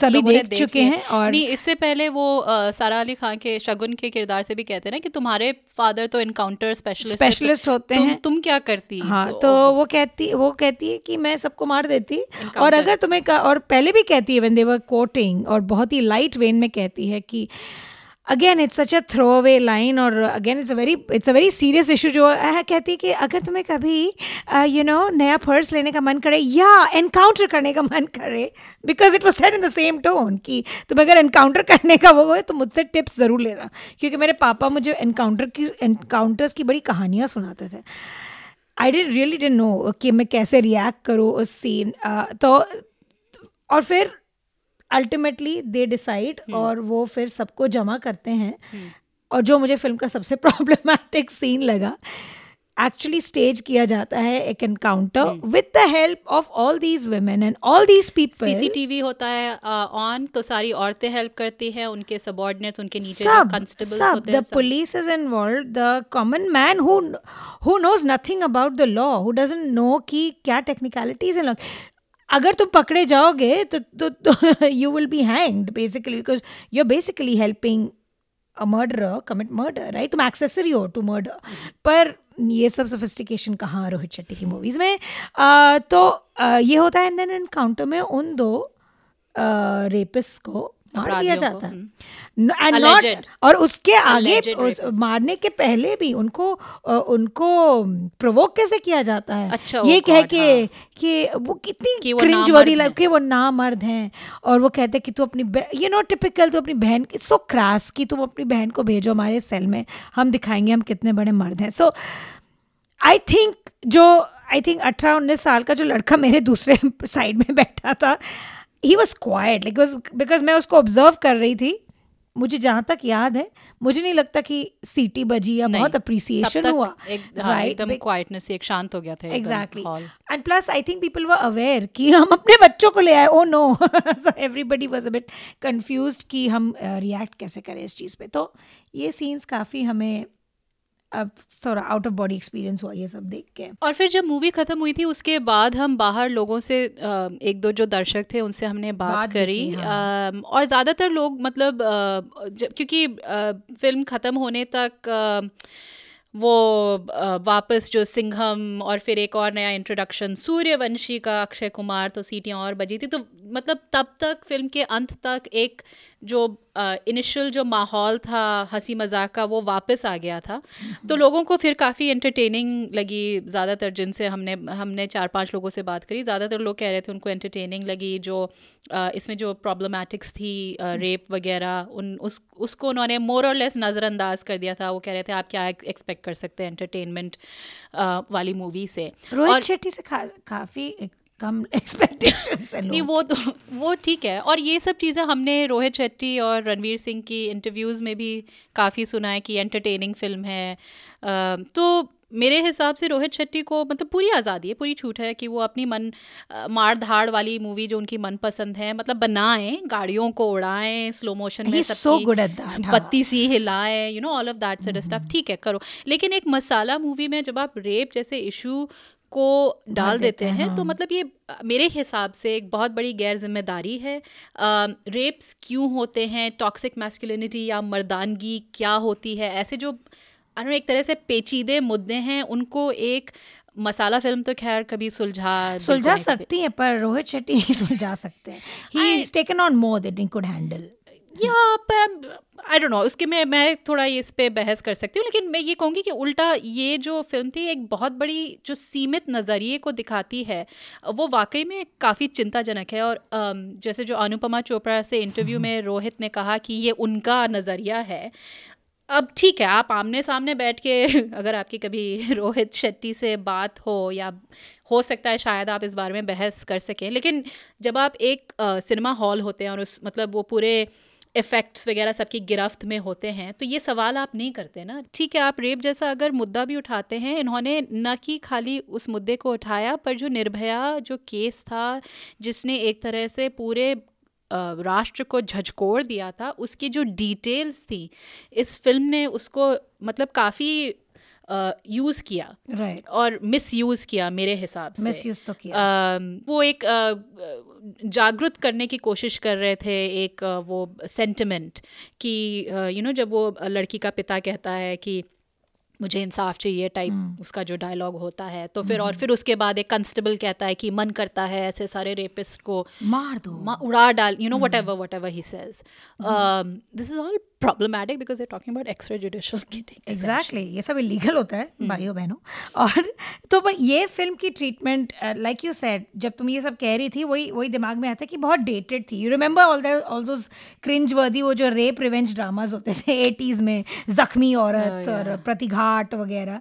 सभी देख चुके हैं. और नहीं, इससे पहले वो सारा अली खान के शगुन के किरदार से भी कहते हैं ना कि तुम्हारे फादर तो इनकाउंटर स्पेशलिस्ट होते हैं, तुम क्या करती. हाँ, तो वो कहती है कि मैं सबको मार देती. और अगर तुम्हें, और पहले भी कहती है व्हेन दे वर कोटिंग, और बहुत ही लाइट वेन में कहती है कि again it's such a throw away line. और again it's a very serious issue. जो कहती है कि अगर तुम्हें कभी नया पर्स लेने का मन करे या एनकाउंटर करने का मन करे, because it was said in the same tone कि तुम अगर एनकाउंटर करने का वो हो तो मुझसे टिप्स ज़रूर लेना, क्योंकि मेरे पापा मुझे एनकाउंटर्स की बड़ी कहानियाँ सुनाते थे. आई रियली डिडंट नो कि मैं कैसे रिएक्ट करूँ उस सीन. तो और फिर अल्टीमेटली दे डिसाइड और वो फिर सबको जमा करते हैं. और जो मुझे फिल्म का सबसे प्रॉब्लमैटिक सीन लगा, एक्चुअली स्टेज किया जाता है एक encounter with the help of all these women and all these people. CCTV होता है ऑन, तो सारी औरतें हेल्प करती हैं, उनके सबऑर्डिनेट्स, उनके नीचे कांस्टेबल्स होते हैं, the police is involved, the common man who knows nothing about the law, who doesn't know कि क्या टेक्निकलिटीज हैं. अगर तुम पकड़े जाओगे तो you will be hanged basically, because you are basically helping a murderer commit murder, right. तुम accessory हो टू मर्डर. पर ये सब सोफिस्टिकेशन कहाँ रोहित शेट्टी की मूवीज़ में. तो ये होता है. एंड देन एनकाउंटर में उन दो रेपिस्ट को मार दिया जाता है. एंड नॉट, और उसके आगे मारने के पहले भी उनको प्रोवोक कैसे किया जाता है. अच्छा, ये कह के वो कितनी क्रिंज वाली लाइफ के वो ना मर्द हैं. और वो कहते हैं कि तू अपनी टिपिकल तू अपनी बहन, सो क्रास कि तुम अपनी बहन को भेजो हमारे सेल में, हम दिखाएंगे हम कितने बड़े मर्द हैं. सो आई थिंक 18-19 साल का जो लड़का मेरे दूसरे साइड में बैठा था, He was quiet, like because मैं उसको ऑब्जर्व कर रही थी. मुझे जहाँ तक याद है, मुझे नहीं लगता कि सीटी बजी या बहुत अप्रिसिएशन हुआ. एकदम क्वाइटनेस, एक शांत हो गया था. Exactly. And plus I think people were aware कि हम अपने बच्चों को ले आए. Oh no, everybody was a bit confused कि हम रिएक्ट कैसे करें इस चीज़ पे. तो ये सीन्स काफ़ी हमें थोड़ा आउट ऑफ बॉडी एक्सपीरियंस हुआ ये सब देख के. और फिर जब मूवी खत्म हुई थी उसके बाद हम बाहर लोगों से, एक दो जो दर्शक थे उनसे हमने बात करी. हाँ. और ज़्यादातर लोग मतलब क्योंकि फिल्म ख़त्म होने तक वो वापस जो सिंघम और फिर एक और नया इंट्रोडक्शन सूर्यवंशी का अक्षय कुमार, तो सीटियाँ और बजी थी. तो मतलब तब तक फिल्म के अंत तक एक जो इनिशियल जो माहौल था हंसी मजाक का वो वापस आ गया था. तो लोगों को फिर काफ़ी एंटरटेनिंग लगी. ज़्यादातर जिनसे हमने 4-5 लोगों से बात करी, ज़्यादातर लोग कह रहे थे उनको एंटरटेनिंग लगी. जो इसमें जो प्रॉब्लमैटिक्स थी रेप वगैरह उसको उन्होंने मोर और लेस नज़रअंदाज कर दिया था. वो कह रहे थे आप क्या एक्सपेक्ट कर सकते हैं एंटरटेनमेंट वाली मूवी से. रोहित शेट्टी से काफ़ी कम एक्सपेक्टेशंस नहीं, वो ठीक है. और ये सब चीज़ें हमने रोहित शेट्टी और रणवीर सिंह की इंटरव्यूज़ में भी काफ़ी सुना है कि एंटरटेनिंग फिल्म है. तो मेरे हिसाब से रोहित शेट्टी को मतलब पूरी आज़ादी है, पूरी छूट है कि वो अपनी मार धाड़ वाली मूवी जो उनकी मनपसंद है मतलब बनाएं, गाड़ियों को उड़ाएं, स्लो मोशन में सबकी बत्ती सी हिलाएं, you know all of that sort of stuff, ठीक है करो. लेकिन एक मसाला मूवी में जब आप रेप जैसे इशू को डाल देते हैं तो मतलब ये मेरे हिसाब से एक बहुत बड़ी गैर जिम्मेदारी है. रेप्स क्यों होते हैं, टॉक्सिक मैस्कुलिनिटी या मर्दानगी क्या होती है, ऐसे जो एक तरह से पेचीदे मुद्दे हैं उनको एक मसाला फिल्म तो खैर कभी सुलझा सकती है, पर रोहित शेट्टी नहीं सुलझा सकते हैं. He is taken on more than he could handle. या पर आई डोंट नो, उसके मैं थोड़ा इस पे बहस कर सकती हूँ. लेकिन मैं ये कहूँगी कि उल्टा ये जो फिल्म थी एक बहुत बड़ी जो सीमित नज़रिए को दिखाती है वो वाकई में काफ़ी चिंताजनक है. और जैसे जो अनुपमा चोपड़ा से इंटरव्यू में रोहित ने कहा कि ये उनका नज़रिया है. अब ठीक है, आप आमने सामने बैठ के अगर आपकी कभी रोहित शेट्टी से बात हो या हो सकता है शायद आप इस बारे में बहस कर सकें, लेकिन जब आप एक सिनेमा हॉल होते हैं और उस मतलब वो पूरे इफेक्ट्स वगैरह सबकी गिरफ्त में होते हैं, तो ये सवाल आप नहीं करते ना। ठीक है, आप रेप जैसा अगर मुद्दा भी उठाते हैं, इन्होंने न कि खाली उस मुद्दे को उठाया, पर जो निर्भया जो केस था जिसने एक तरह से पूरे राष्ट्र को झकझोर दिया था, उसकी जो डिटेल्स थी इस फिल्म ने उसको मतलब काफ़ी यूज़ किया right. और मिसयूज़ किया मेरे हिसाब से। मिसयूज़ तो किया। वो एक जागरूक करने की कोशिश कर रहे थे, एक वो सेंटिमेंट कि यू नो जब वो लड़की का पिता कहता है कि मुझे इंसाफ चाहिए टाइप उसका जो डायलॉग होता है, तो फिर और फिर उसके बाद एक कांस्टेबल कहता है कि मन करता है ऐसे सारे रेपिस्ट को मार दो, उड़ा डाल, you know whatever he says. This is all problematic because they're talking about extrajudicial killing. Exactly. ये सब illegal होता है भाइयों बहनों। और तो पर ये फिल्म की treatment like you said, जब तुम ये सब कह रही थी वही दिमाग में आता है कि बहुत dated थी। You remember all those cringe-worthy वो जो rape revenge dramas होते थे 80s में, जख्मी औरत और प्रतिघाट वगैरह।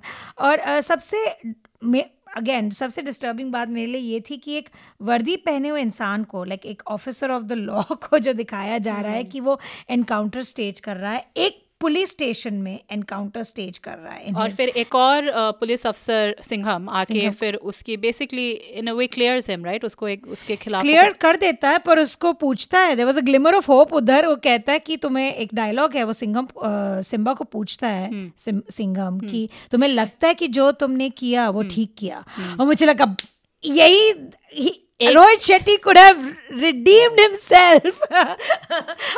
और सबसे अगेन सबसे डिस्टर्बिंग बात मेरे लिए ये थी कि एक वर्दी पहने हुए इंसान को लाइक एक ऑफिसर ऑफ द लॉ को जो दिखाया जा रहा है कि वो एनकाउंटर स्टेज कर रहा है, एक पुलिस स्टेशन में एनकाउंटर स्टेज कर रहा है, और फिर एक और पुलिस अफसर सिंघम आके फिर उसकी basically in a way clears him right, उसको एक उसके खिलाफ क्लियर कर देता है, पर उसको पूछता है, there was a glimmer of hope उधर। वो कहता है कि तुम्हें एक डायलॉग है, वो सिंघम सिम्बा को पूछता है सिंघम कि तुम्हें लगता है कि जो तुमने किया वो ठीक किया, और मुझे लगा यही Rohit Shetty could have redeemed himself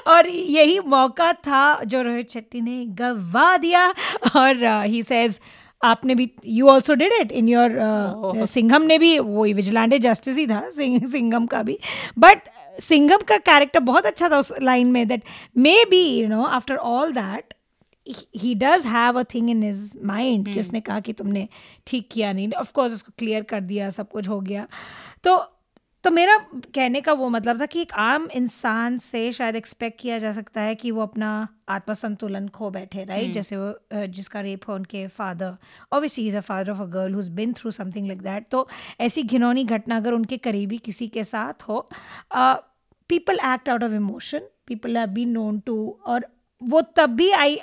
और यही मौका था जो रोहित शेट्टी ने गवा दिया। और he says आपने भी you also did it in your Singham ने भी वो विजिलेंटे जस्टिस ही था सिंघम का भी, बट सिंघम का कैरेक्टर बहुत अच्छा था उस लाइन में, that may be you know after all that he does have a thing in his mind कि उसने कहा कि तुमने ठीक किया नहीं, of course उसको क्लियर कर दिया, सब कुछ हो गया। तो मेरा कहने का वो मतलब था कि एक आम इंसान से शायद एक्सपेक्ट किया जा सकता है कि वो अपना आत्मसंतुलन खो बैठे राइट, जैसे वो जिसका रेप हो उनके father, obviously is a father of a girl who is been through something like that, तो ऐसी घिनौनी घटना अगर उनके करीबी किसी के साथ हो, people act out of emotion, people have been known to, और वो तब भी I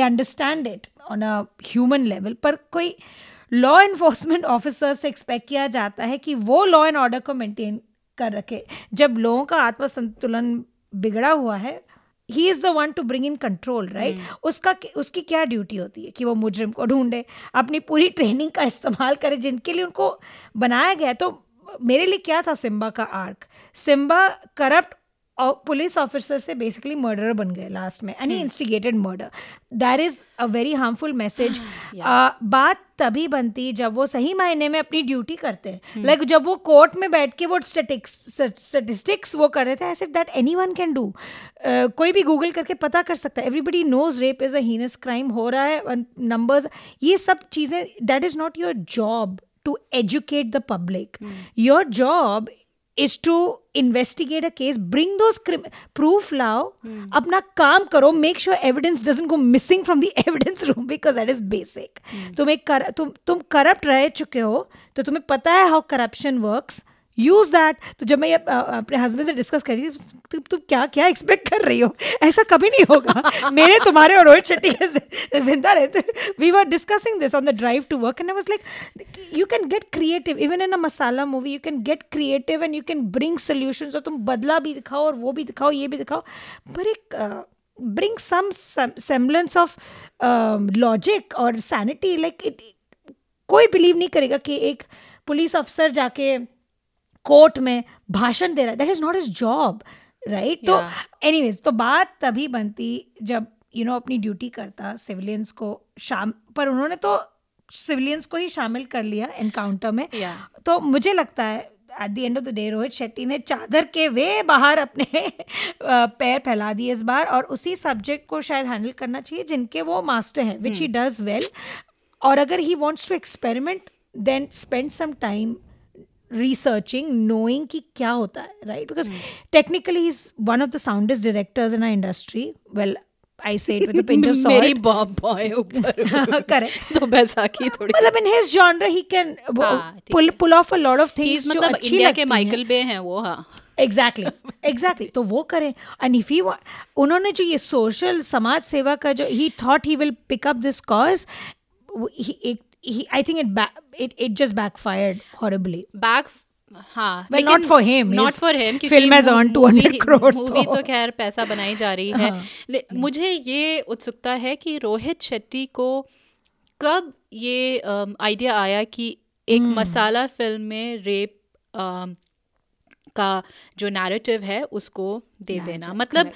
understand it on a human level, पर कोई लॉ इन्फोर्समेंट ऑफिसर से एक्सपेक्ट किया जाता है कि वो लॉ एंड ऑर्डर को मेंटेन कर रखे जब लोगों का आत्मसंतुलन बिगड़ा हुआ है। He is the one to bring in control right, उसकी क्या ड्यूटी होती है कि वो मुजरिम को ढूंढे, अपनी पूरी ट्रेनिंग का इस्तेमाल करे जिनके लिए उनको बनाया गया। तो मेरे लिए क्या था सिम्बा का आर्क, सिम्बा करप्ट और पुलिस ऑफिसर से बेसिकली मर्डरर बन गए लास्ट में, and he instigated murder. That is a very harmful message. बात तभी बनती जब वो सही मायने में अपनी ड्यूटी करते हैं, लाइक जब वो कोर्ट में बैठ के वो स्टेटिस्टिक्स वो कर रहे थे, ऐसे दैट एनीवन कैन डू, कोई भी गूगल करके पता कर सकता है, everybody knows rape is a heinous crime हो रहा है, नंबर्स, ये सब चीज़ें। That is not your job to educate the public, your job is to investigate a case, bring those proof लाओ, अपना काम करो, make sure evidence doesn't go missing from the evidence room because that is basic. तुम corrupt रह चुके हो तो तुम्हें पता है how corruption works, use that। तो जब मैं अपने husband से discuss कर रही थी, तुम क्या expect कर रही हो, ऐसा कभी नहीं होगा मेरे तुम्हारे और रोहित शेट्टी जिंदा रहते। We were discussing this on the drive to work and I was like, you can get creative even in a masala movie, you can get creative and you can bring solutions, और तुम बदला भी दिखाओ और वो भी दिखाओ ये भी दिखाओ, पर एक bring some semblance of logic और sanity, like कोई believe नहीं करेगा कि एक पुलिस अफसर जाके कोर्ट में भाषण दे रहा है, that is not his job right. तो एनीवेज, तो बात तभी बनती जब यू नो अपनी ड्यूटी करता सिविलियंस को पर उन्होंने तो सिविलियंस को ही शामिल कर लिया एनकाउंटर में। तो मुझे लगता है at the end of the day Rohit Shetty ने चादर के वे बाहर अपने पैर फैला दिए इस बार, और उसी सब्जेक्ट को शायद हैंडल करना चाहिए जिनके वो मास्टर हैं, विच ही डज वेल। और अगर he wants to experiment then spend some time researching, knowing कि क्या होता है right, because technically he's one of the soundest directors in our industry, well I say it with a pinch of salt, मेरी बाप भाई ऊपर करें तो बैसाखी थोड़ी, मतलब in his genre he can pull off a lot of things, जो अच्छी लगती हैं। इंडिया के माइकल बे हैं वो। हाँ एग्जैक्टली एग्जैक्टली तो वो करें. एंड इफ ही उन्होंने जो ये सोशल समाज सेवा का जो ही thought he will pick up this cause, I think it just backfired horribly. हाँ, well, not for him, film has earned 200 crores. Movie तो खैर पैसा बनाई जा रही है. हाँ. मुझे ये उत्सुकता है कि रोहित शेट्टी को कब ये आइडिया आया कि एक मसाला फिल्म में रेप का जो नैरेटिव है उसको दे देना. मतलब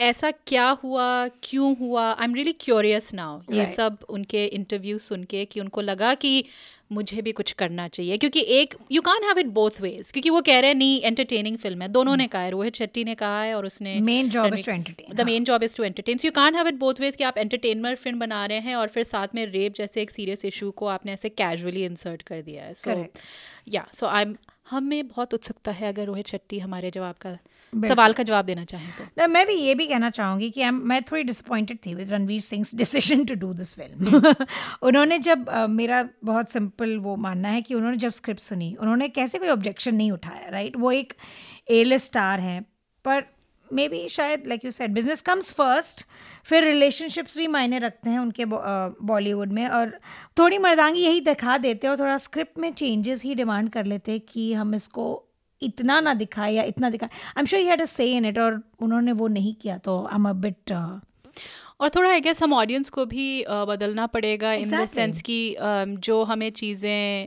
ऐसा क्या हुआ, क्यों हुआ? I am really curious now. ये सब उनके इंटरव्यू सुन के कि उनको लगा कि मुझे भी कुछ करना चाहिए, क्योंकि एक you can't have it both ways. क्योंकि वो कह रहे हैं नहीं एंटरटेनिंग फिल्म है, दोनों ने कहा है. रोहित शेट्टी ने कहा है और उसने main job is to entertain, the main job is to entertain. So you can't have it both ways कि आप एंटरटेनमेंट फिल्म बना रहे हैं और फिर साथ में रेप जैसे एक सीरियस इशू को आपने ऐसे कैजुअली इंसर्ट कर दिया है. सो या सो आई हमें बहुत उत्सुकता है अगर रोहित शेट्टी हमारे जवाब का सवाल का जवाब देना चाहें तो. ना, मैं भी ये भी कहना चाहूँगी कि मैं थोड़ी डिसअपॉइंटेड थी with Ranveer Singh's decision to do this film. उन्होंने जब मेरा बहुत सिंपल वो मानना है कि उन्होंने जब स्क्रिप्ट सुनी उन्होंने कैसे कोई ऑब्जेक्शन नहीं उठाया. राइट, वो एक A-list स्टार हैं, पर मे बी शायद like you said business comes first, फिर रिलेशनशिप्स भी मायने रखते हैं उनके बॉलीवुड में. और थोड़ी मर्दांगी यही दिखा देते हैं और थोड़ा स्क्रिप्ट में चेंजेस ही डिमांड कर लेते हैं कि हम इसको इतना ना दिखाए या इतना दिखाए. I am sure he had a say in it, और उन्होंने वो नहीं किया तो आई एम अ बिट. और थोड़ा आई गेस हम ऑडियंस को भी बदलना पड़ेगा इन द सेंस कि जो हमें चीज़ें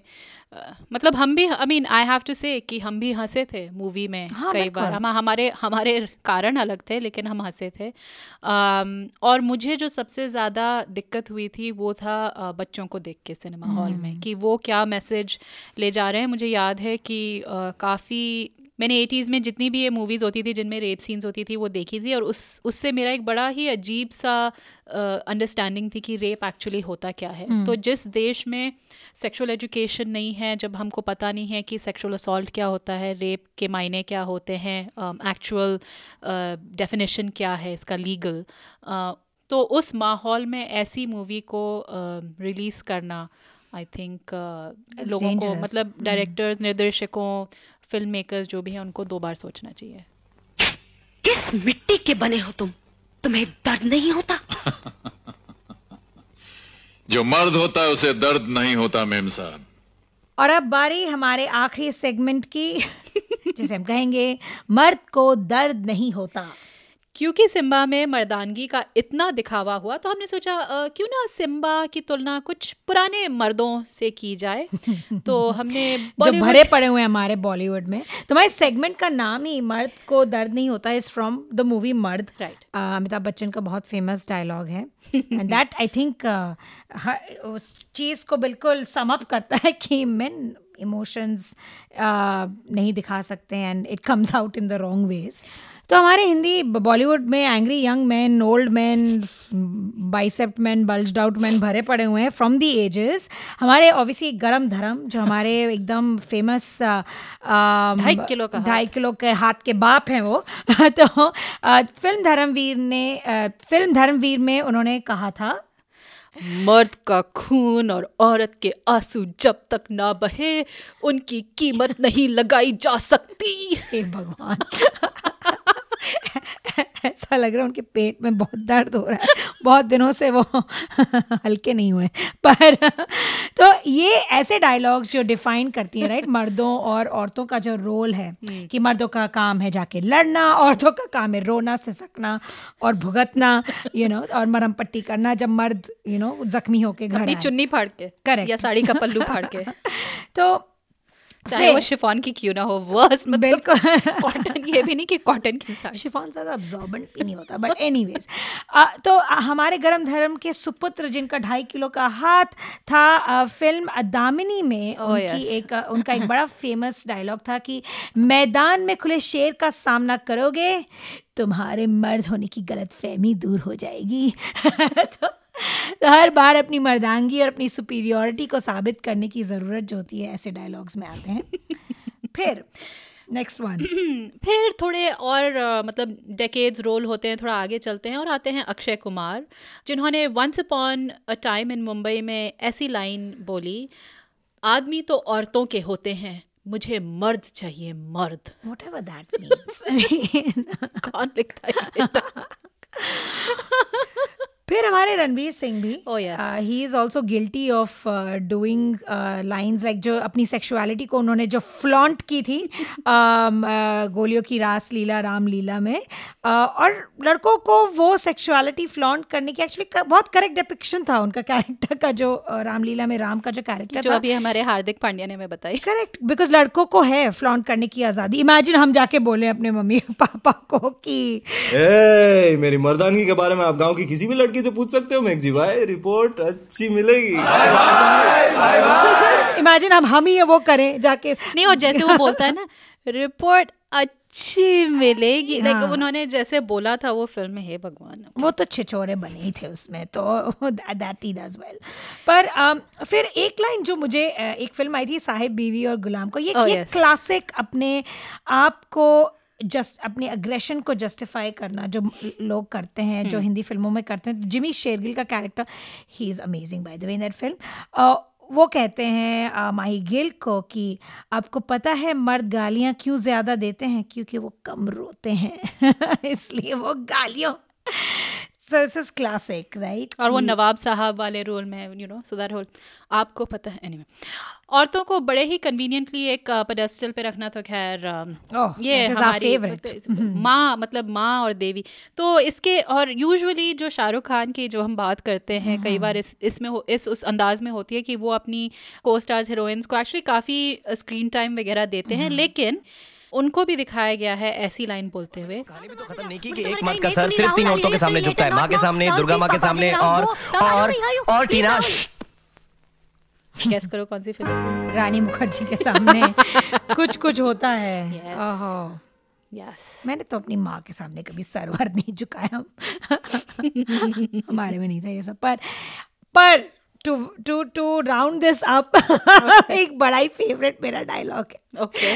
मतलब हम भी I mean I have to say कि हम भी हंसे थे मूवी में. हाँ, कई बार हम हमारे कारण अलग थे लेकिन हम हंसे थे. और मुझे जो सबसे ज़्यादा दिक्कत हुई थी वो था बच्चों को देख के सिनेमा हॉल में कि वो क्या मैसेज ले जा रहे हैं. मुझे याद है कि काफ़ी मैंने 80s में जितनी भी ये मूवीज़ होती थी जिनमें रेप सीन्स होती थी वो देखी थी, और उससे मेरा एक बड़ा ही अजीब सा अंडरस्टैंडिंग थी कि रेप एक्चुअली होता क्या है. तो जिस देश में सेक्सुअल एजुकेशन नहीं है, जब हमको पता नहीं है कि सेक्सुअल असॉल्ट क्या होता है, रेप के मायने क्या होते हैं, एक्चुअल डेफिनेशन क्या है इसका लीगल, तो उस माहौल में ऐसी मूवी को रिलीज़ करना आई थिंक लोगों को मतलब डायरेक्टर्स, निर्देशकों, फिल्म मेकर्स जो भी हैं उनको दो बार सोचना चाहिए. किस मिट्टी के बने हो तुम, तुम्हें दर्द नहीं होता? जो मर्द होता है उसे दर्द नहीं होता मेम साहब. और अब बारी हमारे आखिरी सेगमेंट की जिसे हम कहेंगे मर्द को दर्द नहीं होता. क्योंकि सिम्बा में मर्दानगी का इतना दिखावा हुआ तो हमने सोचा क्यों ना सिम्बा की तुलना कुछ पुराने मर्दों से की जाए. तो हमने जो भरे पड़े हुए हैं हमारे बॉलीवुड में, तो हमारे सेगमेंट का नाम ही मर्द को दर्द नहीं होता is from the movie Mard. Right, Amitabh Bachchan का बहुत फेमस डायलॉग है एंड दैट आई थिंक उस चीज़ को बिल्कुल सम अप करता है कि मेन इमोशंस नहीं दिखा सकते and it comes out in the wrong ways. तो हमारे हिंदी बॉलीवुड में angry young man, old man, bisect man, bulged out man भरे पड़े हुए हैं फ्रॉम दी एजेस. हमारे ऑब्वियसली गरम धर्म जो हमारे एकदम फेमस 2.5 किलो के हाथ के बाप हैं वो. तो फिल्म धर्मवीर में उन्होंने कहा था मर्द का खून और औरत के आंसू जब तक ना बहे उनकी कीमत नहीं लगाई जा सकती. हे भगवान, ऐसा लग रहा है उनके पेट में बहुत दर्द हो रहा है, बहुत दिनों से वो हल्के नहीं हुए. पर तो ये ऐसे डायलॉग्स जो डिफाइन करती हैं राइट मर्दों और औरतों का जो रोल है कि मर्दों का काम है जाके लड़ना, औरतों का काम है रोना, सिसकना और भुगतना, यू नो और मरहम पट्टी करना जब मर्द यू नो जख्मी होके घर आए, चुन्नी फाड़ के, करेक्ट, या साड़ी का पल्लू फाड़ के. तो चाहे वो शिफॉन की क्यों ना हो, वर्स्ट मतलब कॉटन, ये भी नहीं कि कॉटन की साड़ी. शिफॉन ज़्यादा अब्जॉर्बेंट भी नहीं होता, बट एनीवेज. तो हमारे गरम धर्म के सुपुत्र जिनका 2.5 किलो का हाथ था, फिल्म दामिनी में उनका एक बड़ा फेमस डायलॉग था कि मैदान में खुले शेर का सामना करोगे तुम्हारे मर्द होने की गलतफहमी दूर हो जाएगी. तो हर बार अपनी मर्दानगी और अपनी सुपीरियॉरिटी को साबित करने की ज़रूरत जो होती है ऐसे डायलॉग्स में आते हैं. फिर नेक्स्ट वन फिर थोड़े और मतलब डेकेड्स रोल होते हैं, थोड़ा आगे चलते हैं और आते हैं अक्षय कुमार, जिन्होंने once upon a time in Mumbai में ऐसी लाइन बोली, आदमी तो औरतों के होते हैं मुझे मर्द चाहिए, मर्द, व्हाटएवर दैट मींस। कौन लिखता है? फिर हमारे रणवीर सिंह भी, he is also guilty of doing lines like जो अपनी सेक्सुअलिटी को उन्होंने जो फ्लॉन्ट की थी गोलियों की रास लीला, राम लीला में, और लड़कों को वो सेक्सुअलिटी फ्लॉन्ट करने की एक्चुअली बहुत करेक्ट डिपिक्शन था उनका कैरेक्टर का, जो रामलीला में राम का जो कैरेक्टर जो था, अभी हमारे हार्दिक पांड्या ने हमें बताई, करेक्ट, बिकॉज लड़कों को है फ्लॉन्ट करने की आज़ादी। इमेजिन हम जाके बोले अपने मम्मी पापा को कि ए, मेरी मर्दानगी के बारे में आप गाँव की किसी भी से पूछ सकते हो मैक्सी भाई, रिपोर्ट अच्छी मिलेगी। इमेजिन हम ही वो करें जाके, नहीं, और जैसे वो बोलता है ना, रिपोर्ट अच्छी मिलेगी, लाइक उन्होंने जैसे बोला था वो फिल्म में, हे भगवान, वो तो छिछोरे बने ही थे उसमें, तो दैट ही डज वेल। पर फिर एक लाइन जो मुझे, एक फिल्म आई थी साहिब बीवी और गुलाम, को ये क्लासिक अपने आप को जस्ट अपने अग्रेशन को जस्टिफाई करना जो लोग करते हैं, जो हिंदी फिल्मों में करते हैं। जिमी शेरगिल का character, he is amazing by the way in that film, वो कहते हैं माही गिल को कि आपको पता है मर्द गालियाँ क्यों ज़्यादा देते हैं? क्योंकि वो कम रोते हैं। इसलिए वो गालियों, so this is classic, right? और वो नवाब साहब वाले रोल में, you know, so that whole, आपको पता है, anyway, औरतों को बड़े ही कन्वीनियंटली एक पेडेस्टल पे रखना, तो खैर ये हमारी माँ, मतलब माँ और देवी, तो इसके, और यूजुअली जो शाहरुख खान की जो हम बात करते हैं कई बार इसमें उस अंदाज में होती है कि वो अपनी को स्टार्स हीरोइंस को एक्चुअली काफ़ी स्क्रीन टाइम वगैरह देते हैं, लेकिन उनको भी दिखाया गया है ऐसी लाइन बोलते हुए, तो खत्म नहीं की कि एक मर्द का सर सिर्फ तीन औरतों के सामने झुकता है, माँ के सामने, दुर्गा माँ के सामने और टीना। गेस करो कौन सी फिल्म? रानी मुखर्जी के सामने कुछ कुछ होता है। मैंने तो अपनी माँ के सामने कभी सर वर नहीं झुकाया, हमारे में नहीं था ये सब। पर टू राउंड दिस अप, एक बड़ा ही फेवरेट मेरा डायलॉग है। ओके,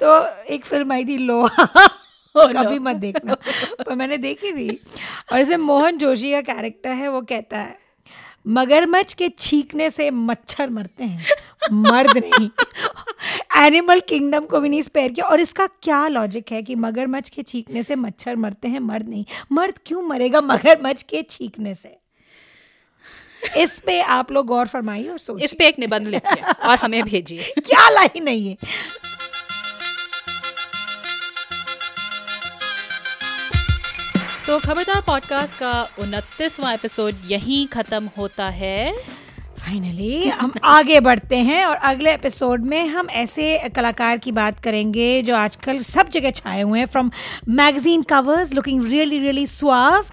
तो एक फिल्म आई थी लोहा, कभी मत देखना, पर मैंने देखी थी, और इसमें मोहन जोशी का कैरेक्टर है, वो कहता है मगरमच्छ के छींकने से मच्छर मरते हैं, मर्द नहीं। एनिमल किंगडम को भी नहीं स्पेयर किया, और इसका क्या लॉजिक है कि मगरमच्छ के छींकने से मच्छर मरते हैं, मर्द नहीं, मर्द क्यों मरेगा मगरमच्छ के छींकने से? इस पे आप लोग गौर फरमाइए और सोचिए, इस पे एक निबंध लिखिए और हमें भेजिए। क्या लाइन नहीं है। तो खबरदार पॉडकास्ट का 29वां एपिसोड यहीं खत्म होता है। फाइनली हम आगे बढ़ते हैं, और अगले एपिसोड में हम ऐसे कलाकार की बात करेंगे जो आजकल सब जगह छाए हुए हैं, from magazine covers looking really really suave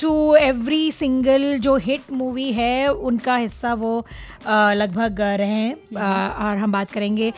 to every single जो हिट मूवी है उनका हिस्सा वो लगभग रहे हैं। और हम बात करेंगे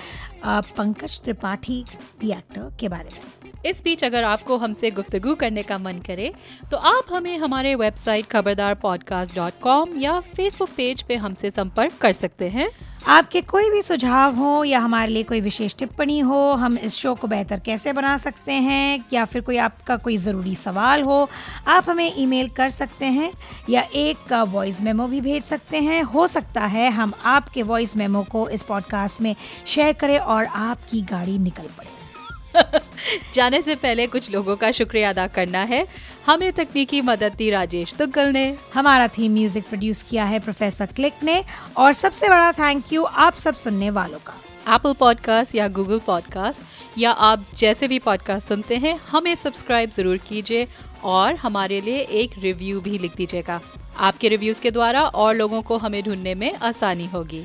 पंकज त्रिपाठी द एक्टर के बारे में। इस बीच अगर आपको हमसे गुफ्तगू करने का मन करे तो आप हमें हमारे वेबसाइट khabardarpodcast.com या फेसबुक पेज पे हमसे संपर्क कर सकते हैं। आपके कोई भी सुझाव हो या हमारे लिए कोई विशेष टिप्पणी हो, हम इस शो को बेहतर कैसे बना सकते हैं, या फिर कोई आपका कोई ज़रूरी सवाल हो, आप हमें ईमेल कर सकते हैं या एक वॉइस मेमो भी भेज सकते हैं। हो सकता है हम आपके वॉइस मेमो को इस पॉडकास्ट में शेयर करें और आपकी गाड़ी निकल पड़े। जाने से पहले कुछ लोगों का शुक्रिया अदा करना है। हमें तकनीकी मदद दी राजेश तुगल ने, हमारा थीम म्यूजिक प्रोड्यूस किया है प्रोफेसर क्लिक ने, और सबसे बड़ा थैंक यू आप सब सुनने वालों का। एप्पल पॉडकास्ट या गूगल पॉडकास्ट या आप जैसे भी पॉडकास्ट सुनते हैं, हमें सब्सक्राइब जरूर कीजिए और हमारे लिए एक रिव्यू भी लिख दीजिएगा। आपके रिव्यूज के द्वारा और लोगों को हमें ढूंढने में आसानी होगी।